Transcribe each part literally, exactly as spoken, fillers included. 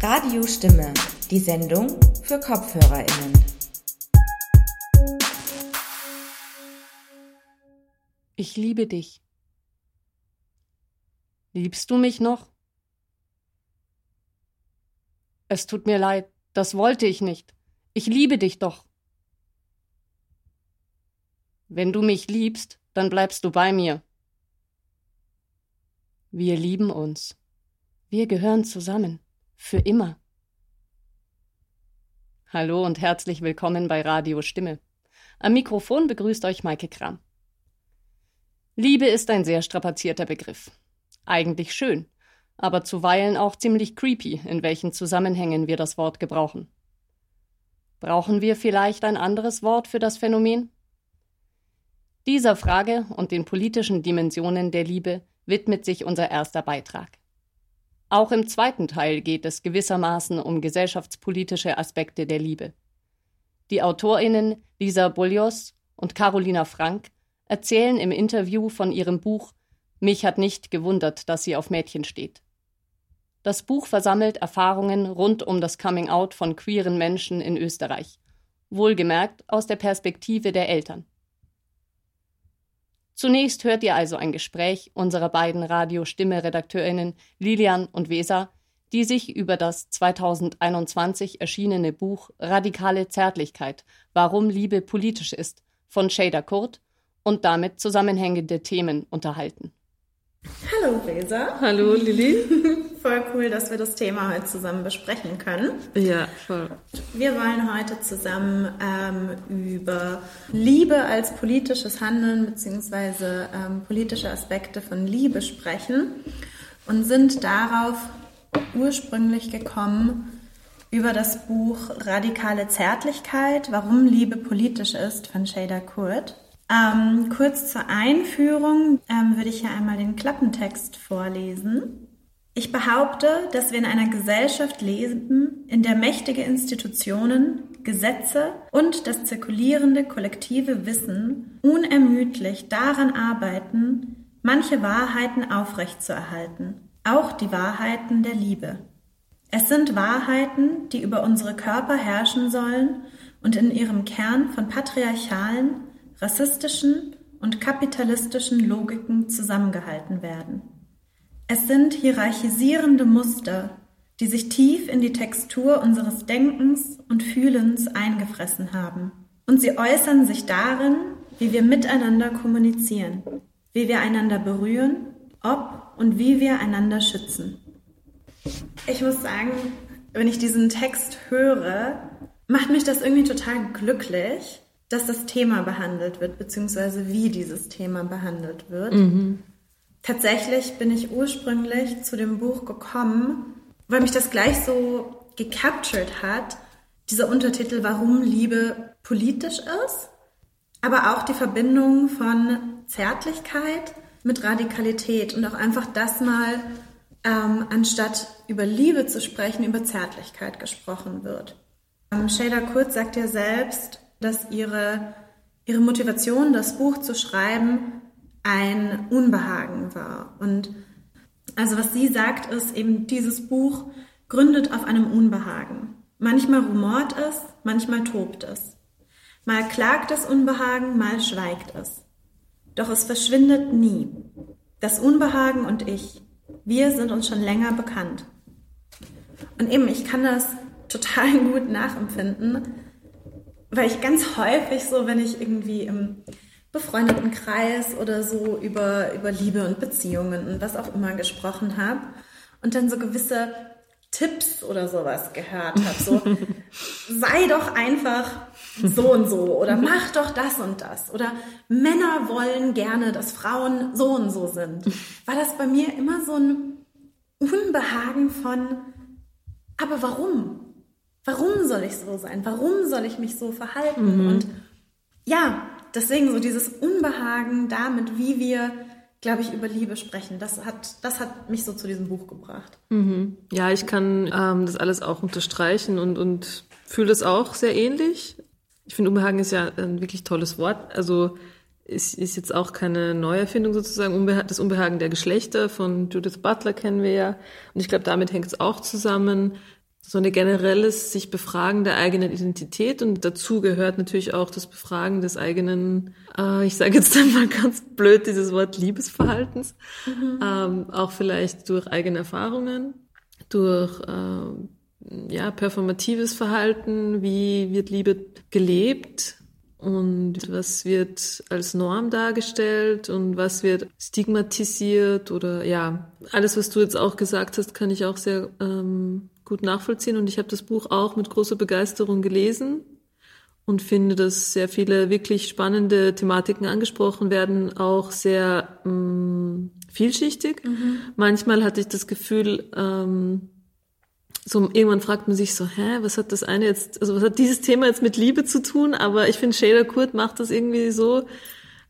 Radio Stimme, die Sendung für KopfhörerInnen. Ich liebe dich. Liebst du mich noch? Es tut mir leid, das wollte ich nicht. Ich liebe dich doch. Wenn du mich liebst, dann bleibst du bei mir. Wir lieben uns. Wir gehören zusammen. Für immer. Hallo und herzlich willkommen bei Radio Stimme. Am Mikrofon begrüßt euch Maike Kram. Liebe ist ein sehr strapazierter Begriff. Eigentlich schön, aber zuweilen auch ziemlich creepy, in welchen Zusammenhängen wir das Wort gebrauchen. Brauchen wir vielleicht ein anderes Wort für das Phänomen? Dieser Frage und den politischen Dimensionen der Liebe widmet sich unser erster Beitrag. Auch im zweiten Teil geht es gewissermaßen um gesellschaftspolitische Aspekte der Liebe. Die AutorInnen Lisa Bolyos und Carolina Frank erzählen im Interview von ihrem Buch »Mich hat nicht gewundert, dass sie auf Mädchen steht«. Das Buch versammelt Erfahrungen rund um das Coming-out von queeren Menschen in Österreich, wohlgemerkt aus der Perspektive der Eltern. Zunächst hört ihr also ein Gespräch unserer beiden Radio-Stimme-RedakteurInnen Lilian und Weser, die sich über das zweitausendeinundzwanzig erschienene Buch »Radikale Zärtlichkeit – Warum Liebe politisch ist« von Şeyda Kurt und damit zusammenhängende Themen unterhalten. Hallo Weser. Hallo Lili. Voll cool, dass wir das Thema heute zusammen besprechen können. Ja, voll. Wir wollen heute zusammen ähm, über Liebe als politisches Handeln bzw. ähm, politische Aspekte von Liebe sprechen und sind darauf ursprünglich gekommen über das Buch Radikale Zärtlichkeit, Warum Liebe politisch ist von Şeyda Kurt. Ähm, kurz zur Einführung ähm, würde ich hier einmal den Klappentext vorlesen. Ich behaupte, dass wir in einer Gesellschaft leben, in der mächtige Institutionen, Gesetze und das zirkulierende kollektive Wissen unermüdlich daran arbeiten, manche Wahrheiten aufrechtzuerhalten, auch die Wahrheiten der Liebe. Es sind Wahrheiten, die über unsere Körper herrschen sollen und in ihrem Kern von patriarchalen, rassistischen und kapitalistischen Logiken zusammengehalten werden. Es sind hierarchisierende Muster, die sich tief in die Textur unseres Denkens und Fühlens eingefressen haben. Und sie äußern sich darin, wie wir miteinander kommunizieren, wie wir einander berühren, ob und wie wir einander schützen. Ich muss sagen, wenn ich diesen Text höre, macht mich das irgendwie total glücklich, dass das Thema behandelt wird, beziehungsweise wie dieses Thema behandelt wird. Mhm. Tatsächlich bin ich ursprünglich zu dem Buch gekommen, weil mich das gleich so gecaptured hat, dieser Untertitel, warum Liebe politisch ist, aber auch die Verbindung von Zärtlichkeit mit Radikalität und auch einfach das mal, ähm, anstatt über Liebe zu sprechen, über Zärtlichkeit gesprochen wird. Ähm, Şeyda Kurt sagt ja selbst, dass ihre, ihre Motivation, das Buch zu schreiben, ein Unbehagen war. Und also was sie sagt, ist eben, dieses Buch gründet auf einem Unbehagen. Manchmal rumort es, manchmal tobt es. Mal klagt das Unbehagen, mal schweigt es. Doch es verschwindet nie. Das Unbehagen und ich, wir sind uns schon länger bekannt. Und eben, ich kann das total gut nachempfinden, weil ich ganz häufig so, wenn ich irgendwie im befreundeten Kreis oder so über, über Liebe und Beziehungen und was auch immer gesprochen habe und dann so gewisse Tipps oder sowas gehört habe, so sei doch einfach so und so oder mach doch das und das oder Männer wollen gerne, dass Frauen so und so sind, war das bei mir immer so ein Unbehagen von, aber warum? Warum soll ich so sein? Warum soll ich mich so verhalten? Mhm. Und ja, deswegen so dieses Unbehagen damit, wie wir, glaube ich, über Liebe sprechen, das hat, das hat mich so zu diesem Buch gebracht. Mhm. Ja, ich kann ähm, das alles auch unterstreichen und, und fühle das auch sehr ähnlich. Ich finde, Unbehagen ist ja ein wirklich tolles Wort. Also es ist jetzt auch keine Neuerfindung sozusagen. Unbeha- das Unbehagen der Geschlechter von Judith Butler kennen wir ja. Und ich glaube, damit hängt es auch zusammen. so eine generelles sich Befragen der eigenen Identität, und dazu gehört natürlich auch das Befragen des eigenen, äh, ich sage jetzt einmal ganz blöd dieses Wort, Liebesverhaltens, mhm. ähm, auch vielleicht durch eigene Erfahrungen, durch äh, ja performatives Verhalten, wie wird Liebe gelebt und was wird als Norm dargestellt und was wird stigmatisiert oder ja, alles, was du jetzt auch gesagt hast, kann ich auch sehr ähm, gut nachvollziehen, und ich habe das Buch auch mit großer Begeisterung gelesen und finde, dass sehr viele wirklich spannende Thematiken angesprochen werden, auch sehr ähm, vielschichtig. Mhm. Manchmal hatte ich das Gefühl, ähm, so, irgendwann fragt man sich so, hä, was hat das eine jetzt, also was hat dieses Thema jetzt mit Liebe zu tun? Aber ich finde, Şeyda Kurt macht das irgendwie so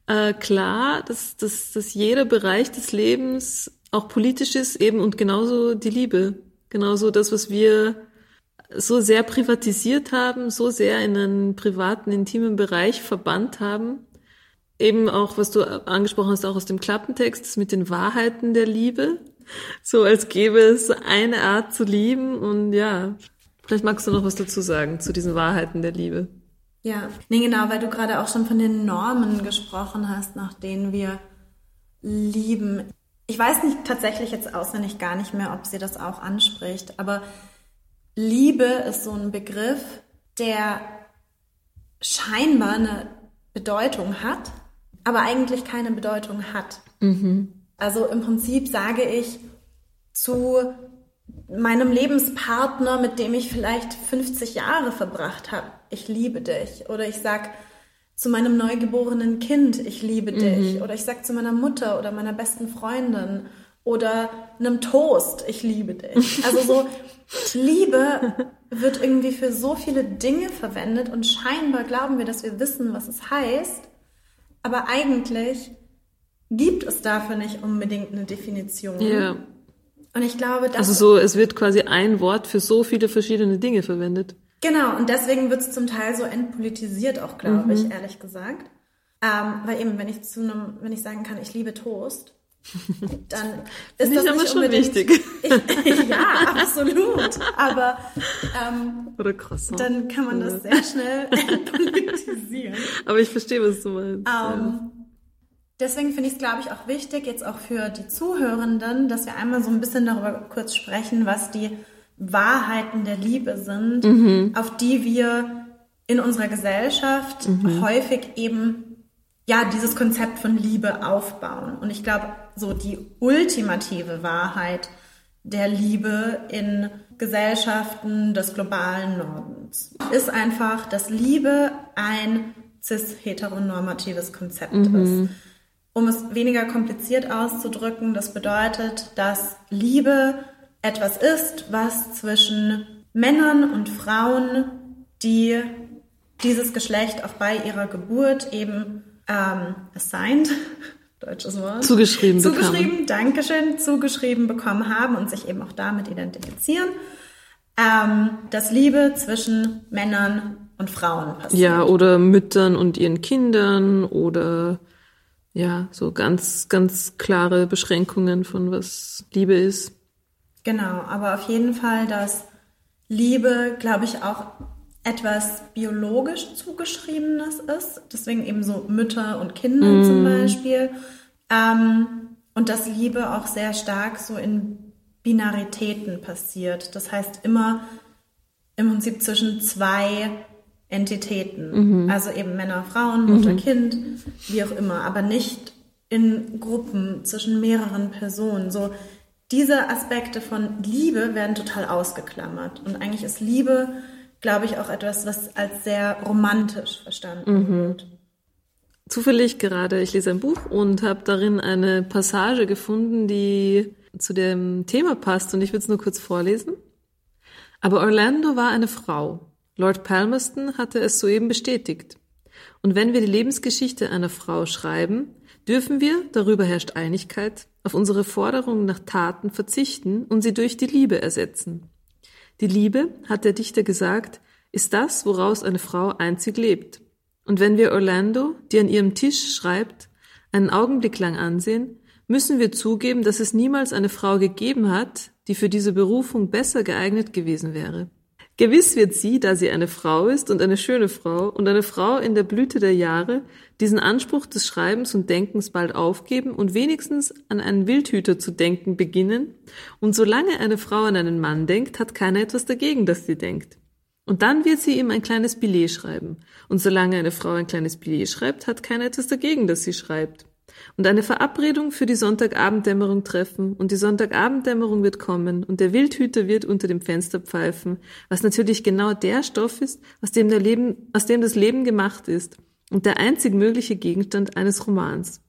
äh, klar, dass, dass, dass jeder Bereich des Lebens auch politisch ist eben, und genauso die Liebe. Genauso das, was wir so sehr privatisiert haben, so sehr in einen privaten, intimen Bereich verbannt haben. Eben auch, was du angesprochen hast, auch aus dem Klappentext, mit den Wahrheiten der Liebe. So als gäbe es eine Art zu lieben, und ja, vielleicht magst du noch was dazu sagen, zu diesen Wahrheiten der Liebe. Ja, nee, genau, weil du gerade auch schon von den Normen gesprochen hast, nach denen wir lieben. Ich weiß nicht tatsächlich jetzt auswendig gar nicht mehr, ob sie das auch anspricht, aber Liebe ist so ein Begriff, der scheinbar eine Bedeutung hat, aber eigentlich keine Bedeutung hat. Mhm. Also im Prinzip sage ich zu meinem Lebenspartner, mit dem ich vielleicht fünfzig Jahre verbracht habe, ich liebe dich. Oder ich sage zu meinem neugeborenen Kind, ich liebe mhm. dich. Oder ich sage zu meiner Mutter oder meiner besten Freundin oder einem Toast, ich liebe dich. Also so, Liebe wird irgendwie für so viele Dinge verwendet, und scheinbar glauben wir, dass wir wissen, was es heißt. Aber eigentlich gibt es dafür nicht unbedingt eine Definition. Ja. Und ich glaube, dass... Also so, es wird quasi ein Wort für so viele verschiedene Dinge verwendet. Genau, und deswegen wird es zum Teil so entpolitisiert auch, glaube mhm. ich, ehrlich gesagt. Ähm, weil eben, wenn ich zu einem, wenn ich sagen kann, ich liebe Toast, dann ist das nicht aber schon wichtig. Ich, ja, absolut. Aber ähm, oder Croissant. Dann kann man das sehr schnell entpolitisieren. Aber ich verstehe, was du meinst. Um, ja. Deswegen finde ich es, glaube ich, auch wichtig, jetzt auch für die Zuhörenden, dass wir einmal so ein bisschen darüber kurz sprechen, was die Wahrheiten der Liebe sind, mhm. auf die wir in unserer Gesellschaft mhm. häufig eben, ja, dieses Konzept von Liebe aufbauen. Und ich glaube, so die ultimative Wahrheit der Liebe in Gesellschaften des globalen Nordens ist einfach, dass Liebe ein cis-heteronormatives Konzept mhm. ist. Um es weniger kompliziert auszudrücken, das bedeutet, dass Liebe etwas ist, was zwischen Männern und Frauen, die dieses Geschlecht auch bei ihrer Geburt eben ähm, assigned, deutsches Wort, zugeschrieben, zugeschrieben, Dankeschön, zugeschrieben bekommen haben und sich eben auch damit identifizieren, ähm, dass Liebe zwischen Männern und Frauen passiert. Ja, oder Müttern und ihren Kindern oder... Ja, so ganz, ganz klare Beschränkungen von was Liebe ist. Genau, aber auf jeden Fall, dass Liebe, glaube ich, auch etwas biologisch Zugeschriebenes ist. Deswegen eben so Mütter und Kinder mm. zum Beispiel. Ähm, und dass Liebe auch sehr stark so in Binaritäten passiert. Das heißt immer im Prinzip zwischen zwei Entitäten, mhm. also eben Männer, Frauen, Mutter, mhm. Kind, wie auch immer, aber nicht in Gruppen zwischen mehreren Personen. So, diese Aspekte von Liebe werden total ausgeklammert, und eigentlich ist Liebe, glaube ich, auch etwas, was als sehr romantisch verstanden mhm. wird. Zufällig gerade, ich lese ein Buch und habe darin eine Passage gefunden, die zu dem Thema passt, und ich will es nur kurz vorlesen. Aber Orlando war eine Frau. Lord Palmerston hatte es soeben bestätigt. Und wenn wir die Lebensgeschichte einer Frau schreiben, dürfen wir, darüber herrscht Einigkeit, auf unsere Forderung nach Taten verzichten und sie durch die Liebe ersetzen. Die Liebe, hat der Dichter gesagt, ist das, woraus eine Frau einzig lebt. Und wenn wir Orlando, die an ihrem Tisch schreibt, einen Augenblick lang ansehen, müssen wir zugeben, dass es niemals eine Frau gegeben hat, die für diese Berufung besser geeignet gewesen wäre. Gewiss wird sie, da sie eine Frau ist und eine schöne Frau und eine Frau in der Blüte der Jahre, diesen Anspruch des Schreibens und Denkens bald aufgeben und wenigstens an einen Wildhüter zu denken beginnen. Und solange eine Frau an einen Mann denkt, hat keiner etwas dagegen, dass sie denkt. Und dann wird sie ihm ein kleines Billet schreiben. Und solange eine Frau ein kleines Billet schreibt, hat keiner etwas dagegen, dass sie schreibt. Und eine Verabredung für die Sonntagabenddämmerung treffen, und die Sonntagabenddämmerung wird kommen, und der Wildhüter wird unter dem Fenster pfeifen, was natürlich genau der Stoff ist, aus dem der Leben, aus dem das Leben gemacht ist, und der einzig mögliche Gegenstand eines Romans.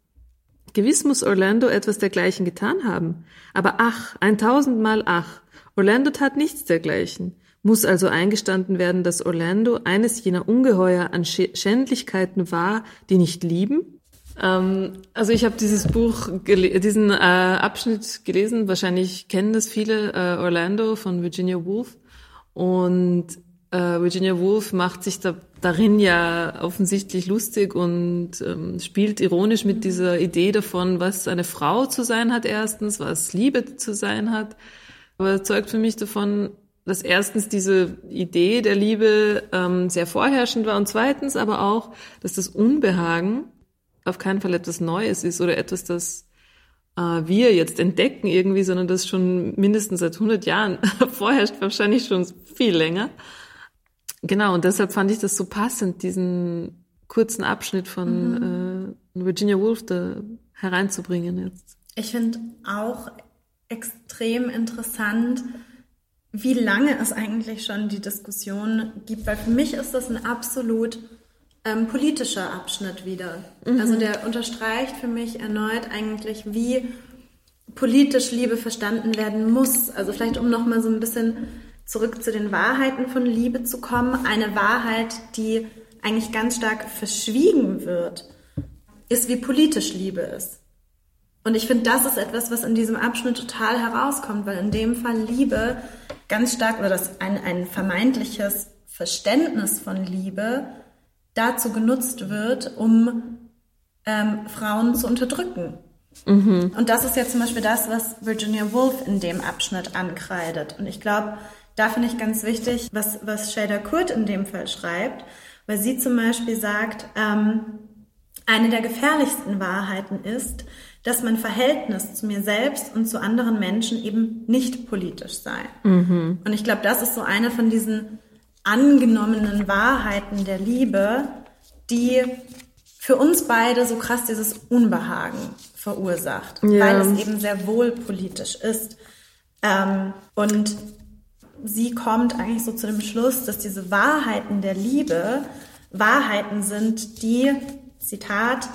Gewiss muss Orlando etwas dergleichen getan haben, aber ach, eintausendmal ach, Orlando tat nichts dergleichen. Muss also eingestanden werden, dass Orlando eines jener Ungeheuer an Schändlichkeiten war, die nicht lieben? Also ich habe dieses Buch, gele- diesen äh, Abschnitt gelesen, wahrscheinlich kennen das viele, äh, Orlando von Virginia Woolf, und äh, Virginia Woolf macht sich da, darin ja offensichtlich lustig und ähm, spielt ironisch mit dieser Idee davon, was eine Frau zu sein hat erstens, was Liebe zu sein hat, aber zeugt für mich davon, dass erstens diese Idee der Liebe ähm, sehr vorherrschend war und zweitens aber auch, dass das Unbehagen auf keinen Fall etwas Neues ist oder etwas, das äh, wir jetzt entdecken irgendwie, sondern das schon mindestens seit hundert Jahren vorherrscht, wahrscheinlich schon viel länger. Genau, und deshalb fand ich das so passend, diesen kurzen Abschnitt von mhm. äh, Virginia Woolf da hereinzubringen jetzt. Ich finde auch extrem interessant, wie lange es eigentlich schon die Diskussion gibt, weil für mich ist das ein absolut Ähm, politischer Abschnitt wieder. Mhm. Also der unterstreicht für mich erneut eigentlich, wie politisch Liebe verstanden werden muss. Also vielleicht, um nochmal so ein bisschen zurück zu den Wahrheiten von Liebe zu kommen. Eine Wahrheit, die eigentlich ganz stark verschwiegen wird, ist, wie politisch Liebe ist. Und ich finde, das ist etwas, was in diesem Abschnitt total herauskommt, weil in dem Fall Liebe ganz stark, oder das ein, ein vermeintliches Verständnis von Liebe dazu genutzt wird, um ähm, Frauen zu unterdrücken. Mhm. Und das ist jetzt zum Beispiel das, was Virginia Woolf in dem Abschnitt ankreidet. Und ich glaube, da finde ich ganz wichtig, was, was Şeyda Kurt in dem Fall schreibt, weil sie zum Beispiel sagt, ähm, eine der gefährlichsten Wahrheiten ist, dass mein Verhältnis zu mir selbst und zu anderen Menschen eben nicht politisch sei. Mhm. Und ich glaube, das ist so eine von diesen angenommenen Wahrheiten der Liebe, die für uns beide so krass dieses Unbehagen verursacht, ja. Weil es eben sehr wohl politisch ist. Ähm, und sie kommt eigentlich so zu dem Schluss, dass diese Wahrheiten der Liebe Wahrheiten sind, die, Zitat,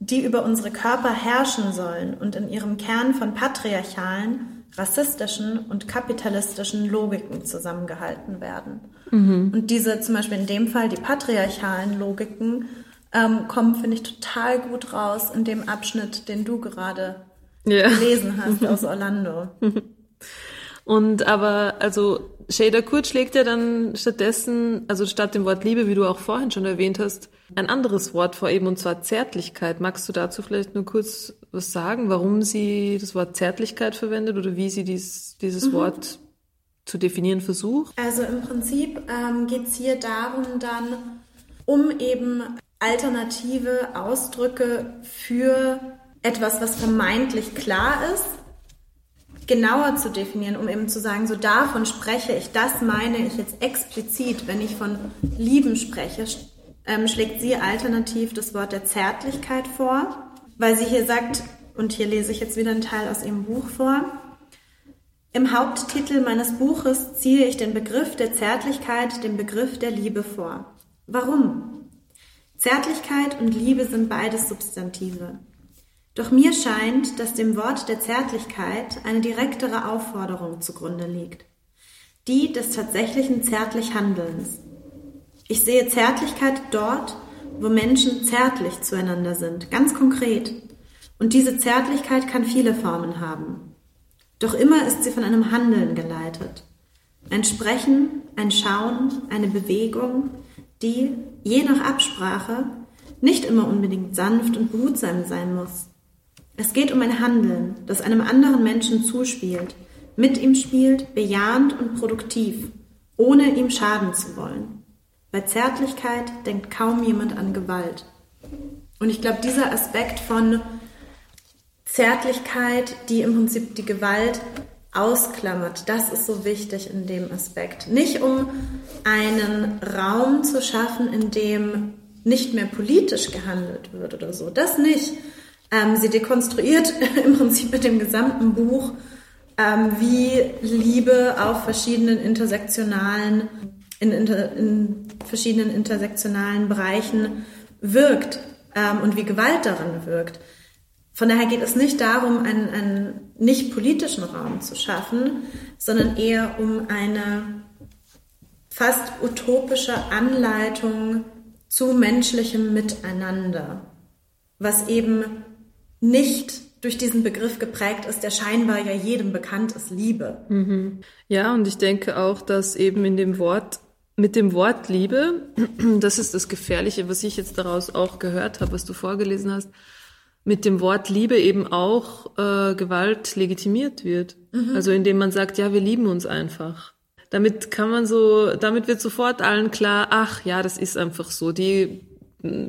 die über unsere Körper herrschen sollen und in ihrem Kern von patriarchalen, rassistischen und kapitalistischen Logiken zusammengehalten werden. Mhm. Und diese, zum Beispiel in dem Fall die patriarchalen Logiken, ähm, kommen, finde ich, total gut raus in dem Abschnitt, den du gerade ja. gelesen hast aus Orlando. Und aber, also Şeyda Kurt schlägt ja dann stattdessen, also statt dem Wort Liebe, wie du auch vorhin schon erwähnt hast, ein anderes Wort vor eben, und zwar Zärtlichkeit. Magst du dazu vielleicht nur kurz was sagen, warum sie das Wort Zärtlichkeit verwendet oder wie sie dies, dieses mhm. Wort zu definieren versucht? Also im Prinzip ähm, geht es hier darum dann, um eben alternative Ausdrücke für etwas, was vermeintlich klar ist, genauer zu definieren, um eben zu sagen, so davon spreche ich, das meine ich jetzt explizit, wenn ich von Lieben spreche, ähm, schlägt sie alternativ das Wort der Zärtlichkeit vor, weil sie hier sagt, und hier lese ich jetzt wieder einen Teil aus ihrem Buch vor, im Haupttitel meines Buches ziehe ich den Begriff der Zärtlichkeit, dem Begriff der Liebe vor. Warum? Zärtlichkeit und Liebe sind beides Substantive. Doch mir scheint, dass dem Wort der Zärtlichkeit eine direktere Aufforderung zugrunde liegt. Die des tatsächlichen Zärtlichhandelns. Ich sehe Zärtlichkeit dort, wo Menschen zärtlich zueinander sind, ganz konkret. Und diese Zärtlichkeit kann viele Formen haben. Doch immer ist sie von einem Handeln geleitet. Ein Sprechen, ein Schauen, eine Bewegung, die, je nach Absprache, nicht immer unbedingt sanft und behutsam sein muss. Es geht um ein Handeln, das einem anderen Menschen zuspielt, mit ihm spielt, bejahend und produktiv, ohne ihm schaden zu wollen. Bei Zärtlichkeit denkt kaum jemand an Gewalt. Und ich glaube, dieser Aspekt von Zärtlichkeit, die im Prinzip die Gewalt ausklammert, das ist so wichtig in dem Aspekt. Nicht um einen Raum zu schaffen, in dem nicht mehr politisch gehandelt wird oder so, das nicht. Ähm, sie dekonstruiert im Prinzip mit dem gesamten Buch, ähm, wie Liebe auf verschiedenen intersektionalen, in, inter, in verschiedenen intersektionalen Bereichen wirkt ähm, und wie Gewalt darin wirkt. Von daher geht es nicht darum, einen, einen nicht politischen Raum zu schaffen, sondern eher um eine fast utopische Anleitung zu menschlichem Miteinander, was eben nicht durch diesen Begriff geprägt ist, der scheinbar ja jedem bekannt ist, Liebe. Mhm. Ja, und ich denke auch, dass eben in dem Wort mit dem Wort Liebe, das ist das Gefährliche, was ich jetzt daraus auch gehört habe, was du vorgelesen hast, mit dem Wort Liebe eben auch äh, Gewalt legitimiert wird. Mhm. Also indem man sagt, ja, wir lieben uns einfach. Damit kann man so, damit wird sofort allen klar, ach ja, das ist einfach so. Die,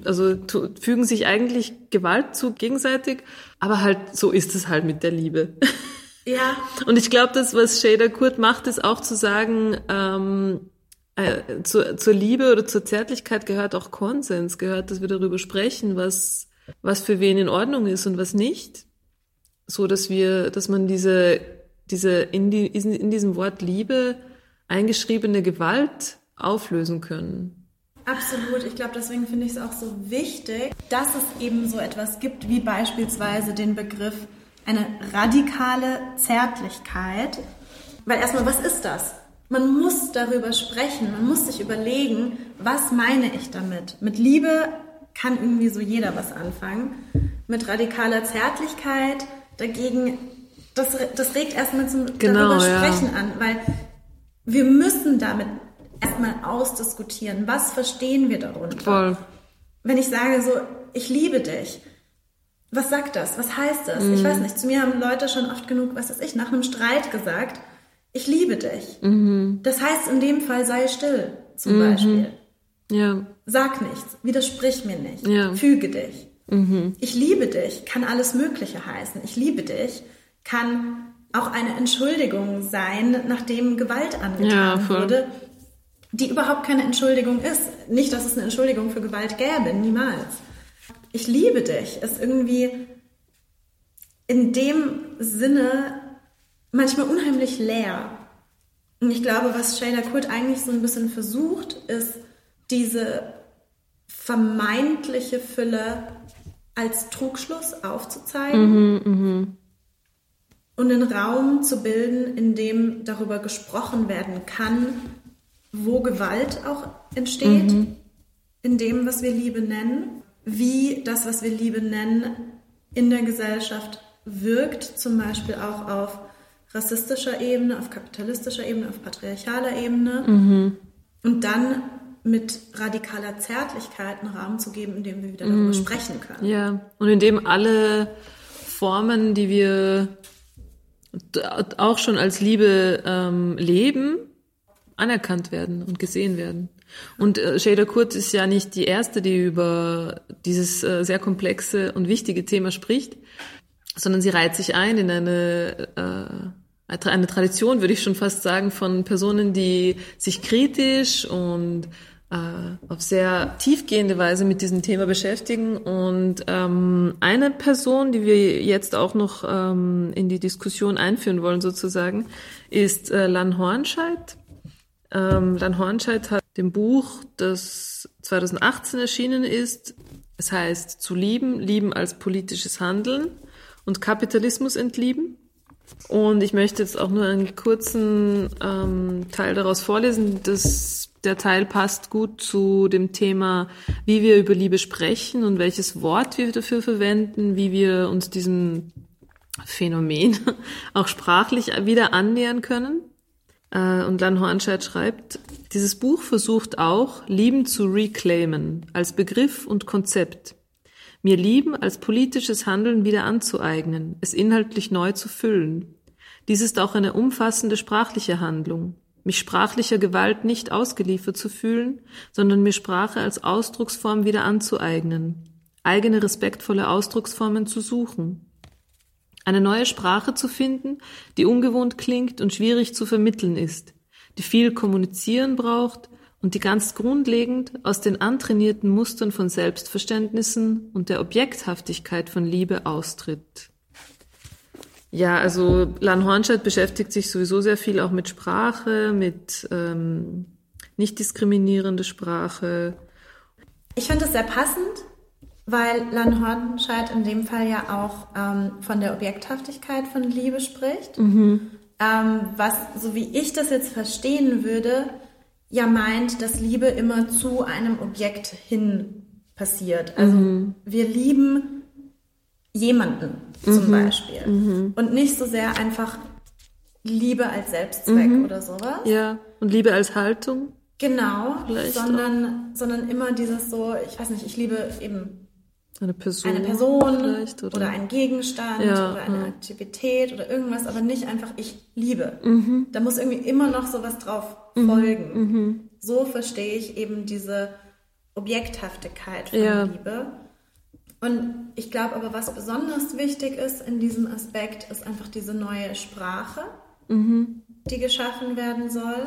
also t- fügen sich eigentlich Gewalt zu gegenseitig, aber halt so ist es halt mit der Liebe. Ja. Und ich glaube, das, was Şeyda Kurt macht, ist auch zu sagen, ähm, äh, zu, zur Liebe oder zur Zärtlichkeit gehört auch Konsens, gehört, dass wir darüber sprechen, was was für wen in Ordnung ist und was nicht. So, dass wir, dass man diese, diese, in, die, in diesem Wort Liebe eingeschriebene Gewalt auflösen können. Absolut. Ich glaube, deswegen finde ich es auch so wichtig, dass es eben so etwas gibt, wie beispielsweise den Begriff eine radikale Zärtlichkeit. Weil erstmal, was ist das? Man muss darüber sprechen, man muss sich überlegen, was meine ich damit? Mit Liebe kann irgendwie so jeder was anfangen. Mit radikaler Zärtlichkeit dagegen, das, das regt erstmal zum genau, darüber sprechen ja. an, weil wir müssen damit erstmal ausdiskutieren, was verstehen wir darunter. Voll. Wenn ich sage so, ich liebe dich, was sagt das? Was heißt das? Mhm. Ich weiß nicht, zu mir haben Leute schon oft genug, was weiß ich, nach einem Streit gesagt, ich liebe dich. Mhm. Das heißt in dem Fall, sei still, zum mhm. Beispiel. Ja. Sag nichts, widersprich mir nicht, ja. füge dich. Mhm. Ich liebe dich, kann alles Mögliche heißen. Ich liebe dich, kann auch eine Entschuldigung sein, nachdem Gewalt angetan ja, wurde, die überhaupt keine Entschuldigung ist. Nicht, dass es eine Entschuldigung für Gewalt gäbe, niemals. Ich liebe dich ist irgendwie in dem Sinne manchmal unheimlich leer. Und ich glaube, was Şeyda Kurt eigentlich so ein bisschen versucht, ist, diese vermeintliche Fülle als Trugschluss aufzuzeigen mhm, mh. und einen Raum zu bilden, in dem darüber gesprochen werden kann, wo Gewalt auch entsteht, mhm. in dem, was wir Liebe nennen, wie das, was wir Liebe nennen, in der Gesellschaft wirkt, zum Beispiel auch auf rassistischer Ebene, auf kapitalistischer Ebene, auf patriarchaler Ebene mhm. und dann mit radikaler Zärtlichkeit einen Rahmen zu geben, in dem wir wieder darüber mm. sprechen können. Ja, und in dem alle Formen, die wir auch schon als Liebe ähm, leben, anerkannt werden und gesehen werden. Und äh, Şeyda Kurt ist ja nicht die Erste, die über dieses äh, sehr komplexe und wichtige Thema spricht, sondern sie reiht sich ein in eine... Äh, eine Tradition, würde ich schon fast sagen, von Personen, die sich kritisch und äh, auf sehr tiefgehende Weise mit diesem Thema beschäftigen. Und ähm, eine Person, die wir jetzt auch noch ähm, in die Diskussion einführen wollen sozusagen, ist äh, Lann Hornscheidt. Ähm, Lann Hornscheidt hat dem Buch, das zweitausendachtzehn erschienen ist, es heißt Zu lieben, Lieben als politisches Handeln und Kapitalismus entlieben. Und ich möchte jetzt auch nur einen kurzen ähm, Teil daraus vorlesen. Das, der Teil passt gut zu dem Thema, wie wir über Liebe sprechen und welches Wort wir dafür verwenden, wie wir uns diesem Phänomen auch sprachlich wieder annähern können. Äh, und Lann Hornscheidt schreibt, dieses Buch versucht auch, Lieben zu reclaimen als Begriff und Konzept. mir Lieben als politisches Handeln wieder anzueignen, es inhaltlich neu zu füllen. Dies ist auch eine umfassende sprachliche Handlung. Mich sprachlicher Gewalt nicht ausgeliefert zu fühlen, sondern mir Sprache als Ausdrucksform wieder anzueignen, eigene respektvolle Ausdrucksformen zu suchen. Eine neue Sprache zu finden, die ungewohnt klingt und schwierig zu vermitteln ist, die viel kommunizieren braucht und die ganz grundlegend aus den antrainierten Mustern von Selbstverständnissen und der Objekthaftigkeit von Liebe austritt. Ja, also Lann Hornscheidt beschäftigt sich sowieso sehr viel auch mit Sprache, mit ähm, nicht diskriminierender Sprache. Ich finde es sehr passend, weil Lann Hornscheidt in dem Fall ja auch ähm, von der Objekthaftigkeit von Liebe spricht. Mhm. Ähm, was, so wie ich das jetzt verstehen würde, ja meint, dass Liebe immer zu einem Objekt hin passiert. Also mhm. wir lieben jemanden zum mhm. Beispiel. Mhm. Und nicht so sehr einfach Liebe als Selbstzweck mhm. oder sowas. Ja, und Liebe als Haltung. Genau, sondern, sondern immer dieses so, ich weiß nicht, ich liebe eben eine Person, eine Person oder, oder einen Gegenstand ja, oder eine ja. Aktivität oder irgendwas, aber nicht einfach ich liebe. Mhm. Da muss irgendwie immer noch sowas drauf mhm. folgen. Mhm. So verstehe ich eben diese Objekthaftigkeit von ja. Liebe. Und ich glaube aber, was besonders wichtig ist in diesem Aspekt, ist einfach diese neue Sprache, mhm. die geschaffen werden soll.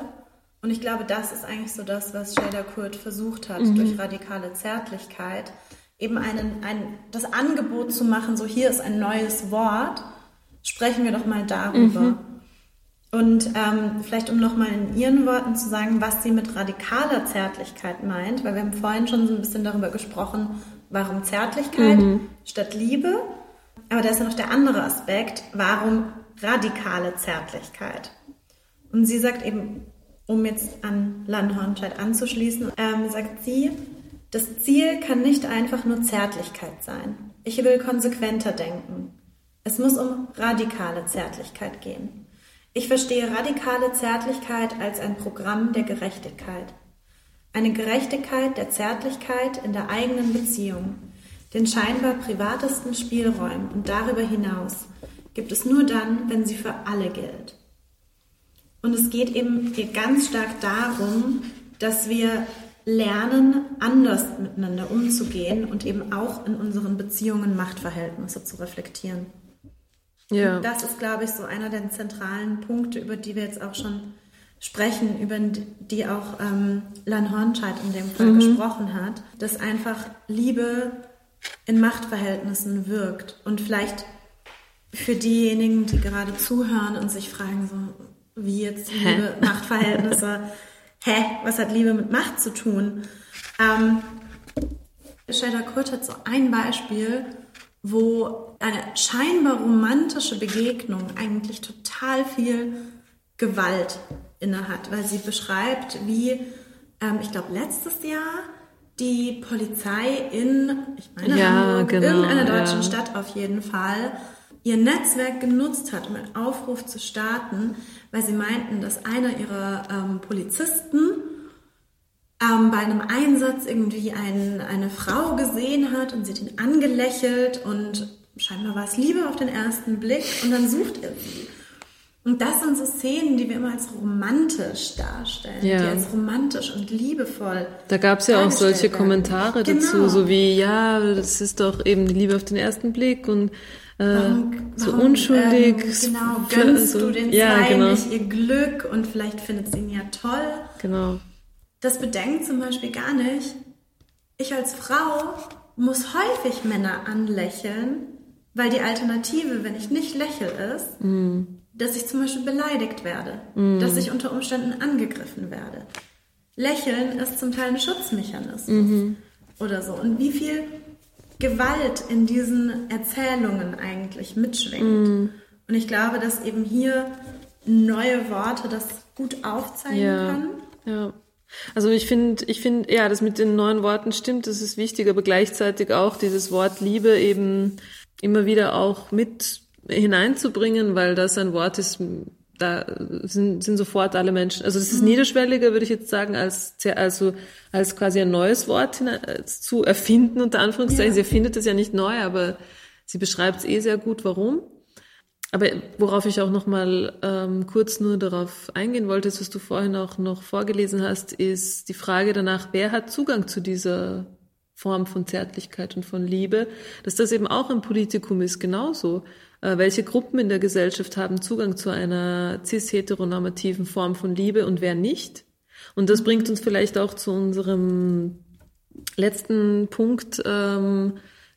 Und ich glaube, das ist eigentlich so das, was Şeyda Kurt versucht hat, mhm. durch radikale Zärtlichkeit, eben einen, ein, das Angebot zu machen, so hier ist ein neues Wort, sprechen wir doch mal darüber. Mhm. Und ähm, vielleicht, um nochmal in ihren Worten zu sagen, was sie mit radikaler Zärtlichkeit meint, weil wir haben vorhin schon so ein bisschen darüber gesprochen, warum Zärtlichkeit mhm. statt Liebe? Aber da ist ja noch der andere Aspekt, warum radikale Zärtlichkeit? Und sie sagt eben, um jetzt an Lann Hornscheidt anzuschließen, ähm, sagt sie, das Ziel kann nicht einfach nur Zärtlichkeit sein. Ich will konsequenter denken. Es muss um radikale Zärtlichkeit gehen. Ich verstehe radikale Zärtlichkeit als ein Programm der Gerechtigkeit. Eine Gerechtigkeit der Zärtlichkeit in der eigenen Beziehung, den scheinbar privatesten Spielräumen und darüber hinaus, gibt es nur dann, wenn sie für alle gilt. Und es geht eben hier ganz stark darum, dass wir lernen, anders miteinander umzugehen und eben auch in unseren Beziehungen Machtverhältnisse zu reflektieren. Ja. Und das ist, glaube ich, so einer der zentralen Punkte, über die wir jetzt auch schon sprechen, über die auch ähm, Lann Hornscheidt in dem Fall mhm. gesprochen hat, dass einfach Liebe in Machtverhältnissen wirkt. Und vielleicht für diejenigen, die gerade zuhören und sich fragen, so wie jetzt Liebe, hä? Machtverhältnisse, hä, was hat Liebe mit Macht zu tun? Ähm, Şeyda Kurt hat so ein Beispiel, wo eine scheinbar romantische Begegnung eigentlich total viel Gewalt inne hat, weil sie beschreibt, wie, ähm, ich glaube, letztes Jahr die Polizei in, ich meine, ja, genau, irgendeiner deutschen ja. Stadt auf jeden Fall ihr Netzwerk genutzt hat, um einen Aufruf zu starten, weil sie meinten, dass einer ihrer ähm, Polizisten ähm, bei einem Einsatz irgendwie einen, eine Frau gesehen hat und sie hat ihn angelächelt und scheinbar war es Liebe auf den ersten Blick und dann sucht er sie. Und das sind so Szenen, die wir immer als romantisch darstellen, ja. die als romantisch und liebevoll. Da gab es ja auch solche werden. Kommentare genau. dazu, so wie, ja, das ist doch eben die Liebe auf den ersten Blick und äh, warum, so warum, unschuldig. Ähm, genau, gönnst so, du den ja, zwei genau. nicht ihr Glück und vielleicht findet sie ihn ja toll. Genau. Das bedenkt zum Beispiel gar nicht. Ich als Frau muss häufig Männer anlächeln, weil die Alternative, wenn ich nicht lächle, ist, mm. dass ich zum Beispiel beleidigt werde, mm. dass ich unter Umständen angegriffen werde. Lächeln ist zum Teil ein Schutzmechanismus mm-hmm. oder so. Und wie viel Gewalt in diesen Erzählungen eigentlich mitschwingt. Mm. Und ich glaube, dass eben hier neue Worte das gut aufzeigen ja. können. Ja. Also ich finde, ich finde, ja, das mit den neuen Worten stimmt, das ist wichtig, aber gleichzeitig auch dieses Wort Liebe eben immer wieder auch mit hineinzubringen, weil das ein Wort ist, da sind, sind sofort alle Menschen. Also das ist niederschwelliger, würde ich jetzt sagen, als also als quasi ein neues Wort hinein, zu erfinden, unter Anführungszeichen. Ja. Sie erfindet es ja nicht neu, aber sie beschreibt es eh sehr gut, warum. Aber worauf ich auch nochmal ähm, kurz nur darauf eingehen wollte, ist, was du vorhin auch noch vorgelesen hast, ist die Frage danach, wer hat Zugang zu dieser Form von Zärtlichkeit und von Liebe, dass das eben auch ein Politikum ist, genauso. Welche Gruppen in der Gesellschaft haben Zugang zu einer cis-heteronormativen Form von Liebe und wer nicht? Und das bringt uns vielleicht auch zu unserem letzten Punkt, ähm,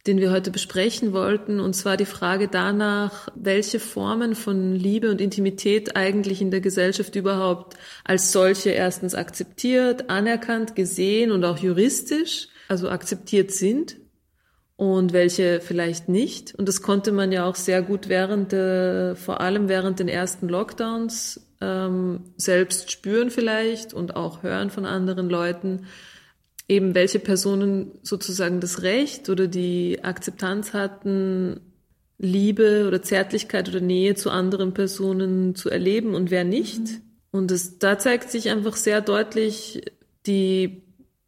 den wir heute besprechen wollten, und zwar die Frage danach, welche Formen von Liebe und Intimität eigentlich in der Gesellschaft überhaupt als solche erstens akzeptiert, anerkannt, gesehen und auch juristisch, also akzeptiert sind. Und welche vielleicht nicht. Und das konnte man ja auch sehr gut während, äh, vor allem während den ersten Lockdowns ähm, selbst spüren vielleicht und auch hören von anderen Leuten, eben welche Personen sozusagen das Recht oder die Akzeptanz hatten, Liebe oder Zärtlichkeit oder Nähe zu anderen Personen zu erleben und wer nicht. Mhm. Und das, da zeigt sich einfach sehr deutlich die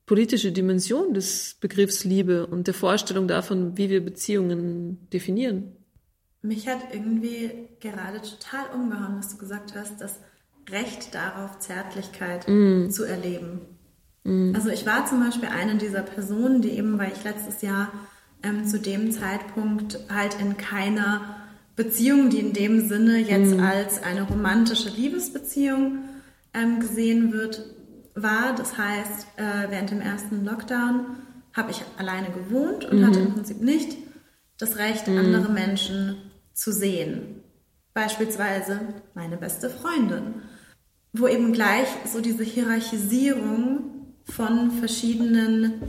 politische Dimension des Begriffs Liebe und der Vorstellung davon, wie wir Beziehungen definieren. Mich hat irgendwie gerade total umgehauen, was du gesagt hast, das Recht darauf, Zärtlichkeit mm. zu erleben. Mm. Also ich war zum Beispiel eine dieser Personen, die eben, weil ich letztes Jahr ähm, zu dem Zeitpunkt halt in keiner Beziehung, die in dem Sinne jetzt mm. als eine romantische Liebesbeziehung ähm, gesehen wird, war. Das heißt, äh, während dem ersten Lockdown habe ich alleine gewohnt und mhm. hatte im Prinzip nicht das Recht, mhm. andere Menschen zu sehen. Beispielsweise meine beste Freundin. Wo eben gleich so diese Hierarchisierung von verschiedenen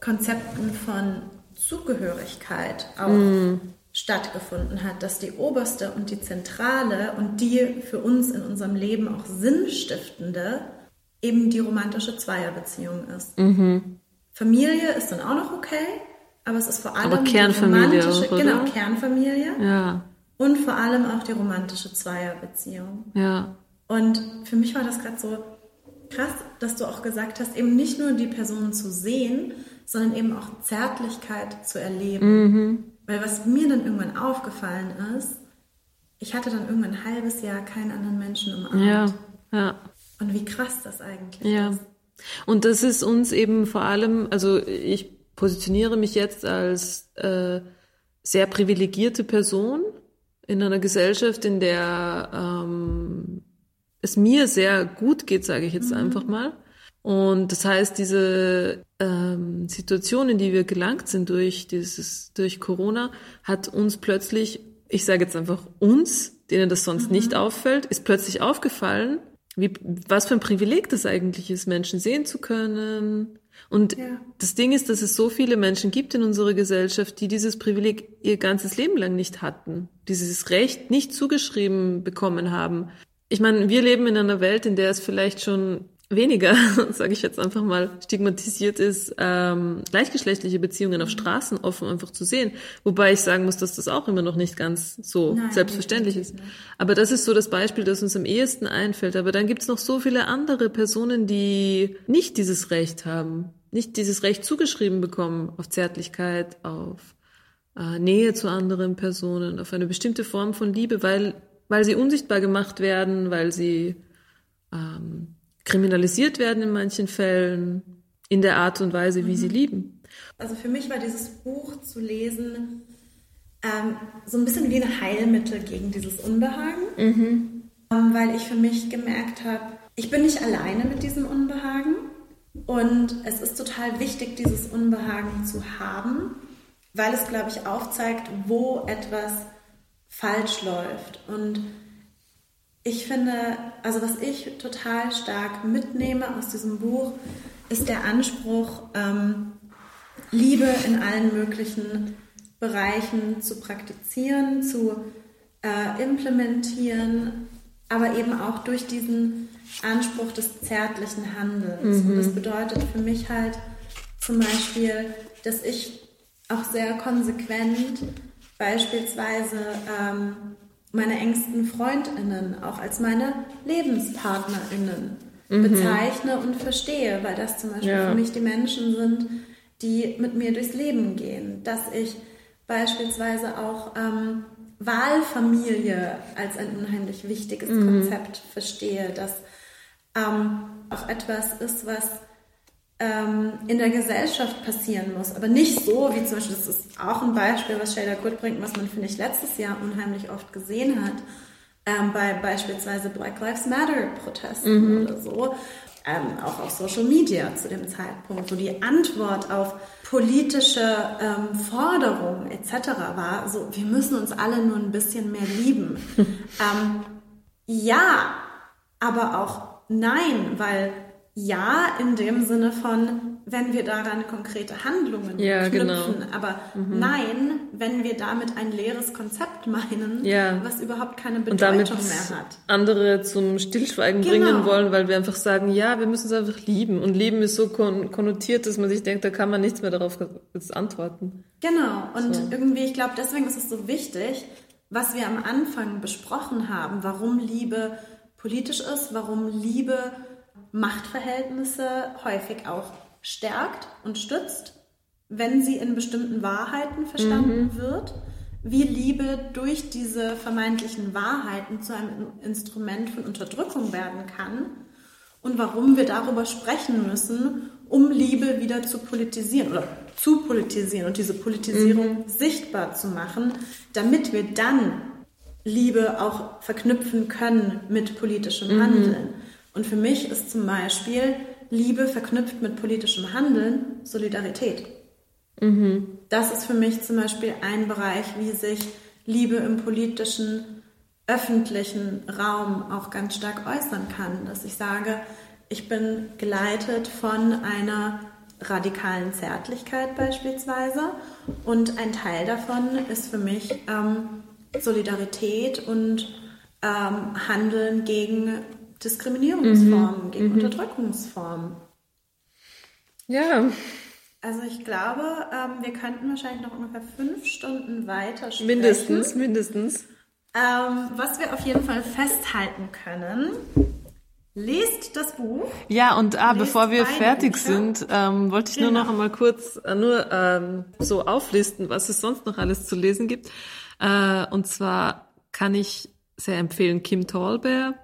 Konzepten von Zugehörigkeit auch mhm. stattgefunden hat, dass die oberste und die zentrale und die für uns in unserem Leben auch sinnstiftende eben die romantische Zweierbeziehung ist. Mhm. Familie ist dann auch noch okay, aber es ist vor allem aber die romantische, auch, genau, Kernfamilie ja. und vor allem auch die romantische Zweierbeziehung. Ja. Und für mich war das gerade so krass, dass du auch gesagt hast, eben nicht nur die Personen zu sehen, sondern eben auch Zärtlichkeit zu erleben. Mhm. Weil was mir dann irgendwann aufgefallen ist, ich hatte dann irgendwann ein halbes Jahr keinen anderen Menschen im Arm. Ja, ja. Und wie krass das eigentlich ja. ist. Und das ist uns eben vor allem, also ich positioniere mich jetzt als äh, sehr privilegierte Person in einer Gesellschaft, in der ähm, es mir sehr gut geht, sage ich jetzt mhm. einfach mal. Und das heißt, diese ähm, Situation, in die wir gelangt sind durch dieses, durch Corona, hat uns plötzlich, ich sage jetzt einfach uns, denen das sonst mhm. nicht auffällt, ist plötzlich aufgefallen, wie, was für ein Privileg das eigentlich ist, Menschen sehen zu können. Und ja. das Ding ist, dass es so viele Menschen gibt in unserer Gesellschaft, die dieses Privileg ihr ganzes Leben lang nicht hatten, dieses Recht nicht zugeschrieben bekommen haben. Ich meine, wir leben in einer Welt, in der es vielleicht schon weniger, sage ich jetzt einfach mal, stigmatisiert ist, ähm, gleichgeschlechtliche Beziehungen auf Straßen offen einfach zu sehen. Wobei ich sagen muss, dass das auch immer noch nicht ganz so Nein, selbstverständlich ist. Nicht. Aber das ist so das Beispiel, das uns am ehesten einfällt. Aber dann gibt's noch so viele andere Personen, die nicht dieses Recht haben, nicht dieses Recht zugeschrieben bekommen auf Zärtlichkeit, auf äh, Nähe zu anderen Personen, auf eine bestimmte Form von Liebe, weil, weil sie unsichtbar gemacht werden, weil sie ähm, kriminalisiert werden in manchen Fällen, in der Art und Weise, wie mhm. sie lieben. Also für mich war dieses Buch zu lesen ähm, so ein bisschen wie ein Heilmittel gegen dieses Unbehagen, mhm. ähm, weil ich für mich gemerkt habe, ich bin nicht alleine mit diesem Unbehagen und es ist total wichtig, dieses Unbehagen zu haben, weil es, glaube ich, aufzeigt, wo etwas falsch läuft. Und ich finde, also was ich total stark mitnehme aus diesem Buch, ist der Anspruch, ähm, Liebe in allen möglichen Bereichen zu praktizieren, zu äh, implementieren, aber eben auch durch diesen Anspruch des zärtlichen Handelns. Mhm. Und das bedeutet für mich halt zum Beispiel, dass ich auch sehr konsequent beispielsweise ähm, meine engsten FreundInnen auch als meine LebenspartnerInnen mhm. bezeichne und verstehe, weil das zum Beispiel ja. für mich die Menschen sind, die mit mir durchs Leben gehen. Dass ich beispielsweise auch ähm, Wahlfamilie als ein unheimlich wichtiges mhm. Konzept verstehe, dass ähm, auch etwas ist, was ähm, in der Gesellschaft passieren muss, aber nicht so wie zum Beispiel, das ist auch ein Beispiel, was Şeyda Kurt bringt, was man, finde ich, letztes Jahr unheimlich oft gesehen hat, ähm, bei beispielsweise Black Lives Matter Protesten mhm. oder so, ähm, auch auf Social Media zu dem Zeitpunkt, wo die Antwort auf politische ähm, Forderungen et cetera war, so, wir müssen uns alle nur ein bisschen mehr lieben. ähm, ja, aber auch nein, weil ja, in dem Sinne von, wenn wir daran konkrete Handlungen ja, knüpfen, genau. aber mhm. nein, wenn wir damit ein leeres Konzept meinen, ja. was überhaupt keine Bedeutung mehr hat. Und damit andere zum Stillschweigen genau. bringen wollen, weil wir einfach sagen, ja, wir müssen es einfach lieben. Und Lieben ist so kon- konnotiert, dass man sich denkt, da kann man nichts mehr darauf antworten. Genau. Und so. Irgendwie, ich glaube, deswegen ist es so wichtig, was wir am Anfang besprochen haben, warum Liebe politisch ist, warum Liebe Machtverhältnisse häufig auch stärkt und stützt, wenn sie in bestimmten Wahrheiten verstanden mhm. wird, wie Liebe durch diese vermeintlichen Wahrheiten zu einem Instrument von Unterdrückung werden kann und warum wir darüber sprechen müssen, um Liebe wieder zu politisieren oder zu politisieren und diese Politisierung mhm. sichtbar zu machen, damit wir dann Liebe auch verknüpfen können mit politischem mhm. Handeln. Und für mich ist zum Beispiel Liebe verknüpft mit politischem Handeln Solidarität. Mhm. Das ist für mich zum Beispiel ein Bereich, wie sich Liebe im politischen, öffentlichen Raum auch ganz stark äußern kann. Dass ich sage, ich bin geleitet von einer radikalen Zärtlichkeit beispielsweise und ein Teil davon ist für mich ähm, Solidarität und ähm, Handeln gegen Diskriminierungsformen, mhm. gegen mhm. Unterdrückungsformen. Ja. Also ich glaube, ähm, wir könnten wahrscheinlich noch ungefähr fünf Stunden weiter sprechen. Mindestens, mindestens. Ähm, was wir auf jeden Fall festhalten können, lest das Buch. Ja, und ah, bevor wir fertig Bücher. sind, ähm, wollte ich genau. nur noch einmal kurz äh, nur ähm, so auflisten, was es sonst noch alles zu lesen gibt. Äh, und zwar kann ich sehr empfehlen Kim Tallbear.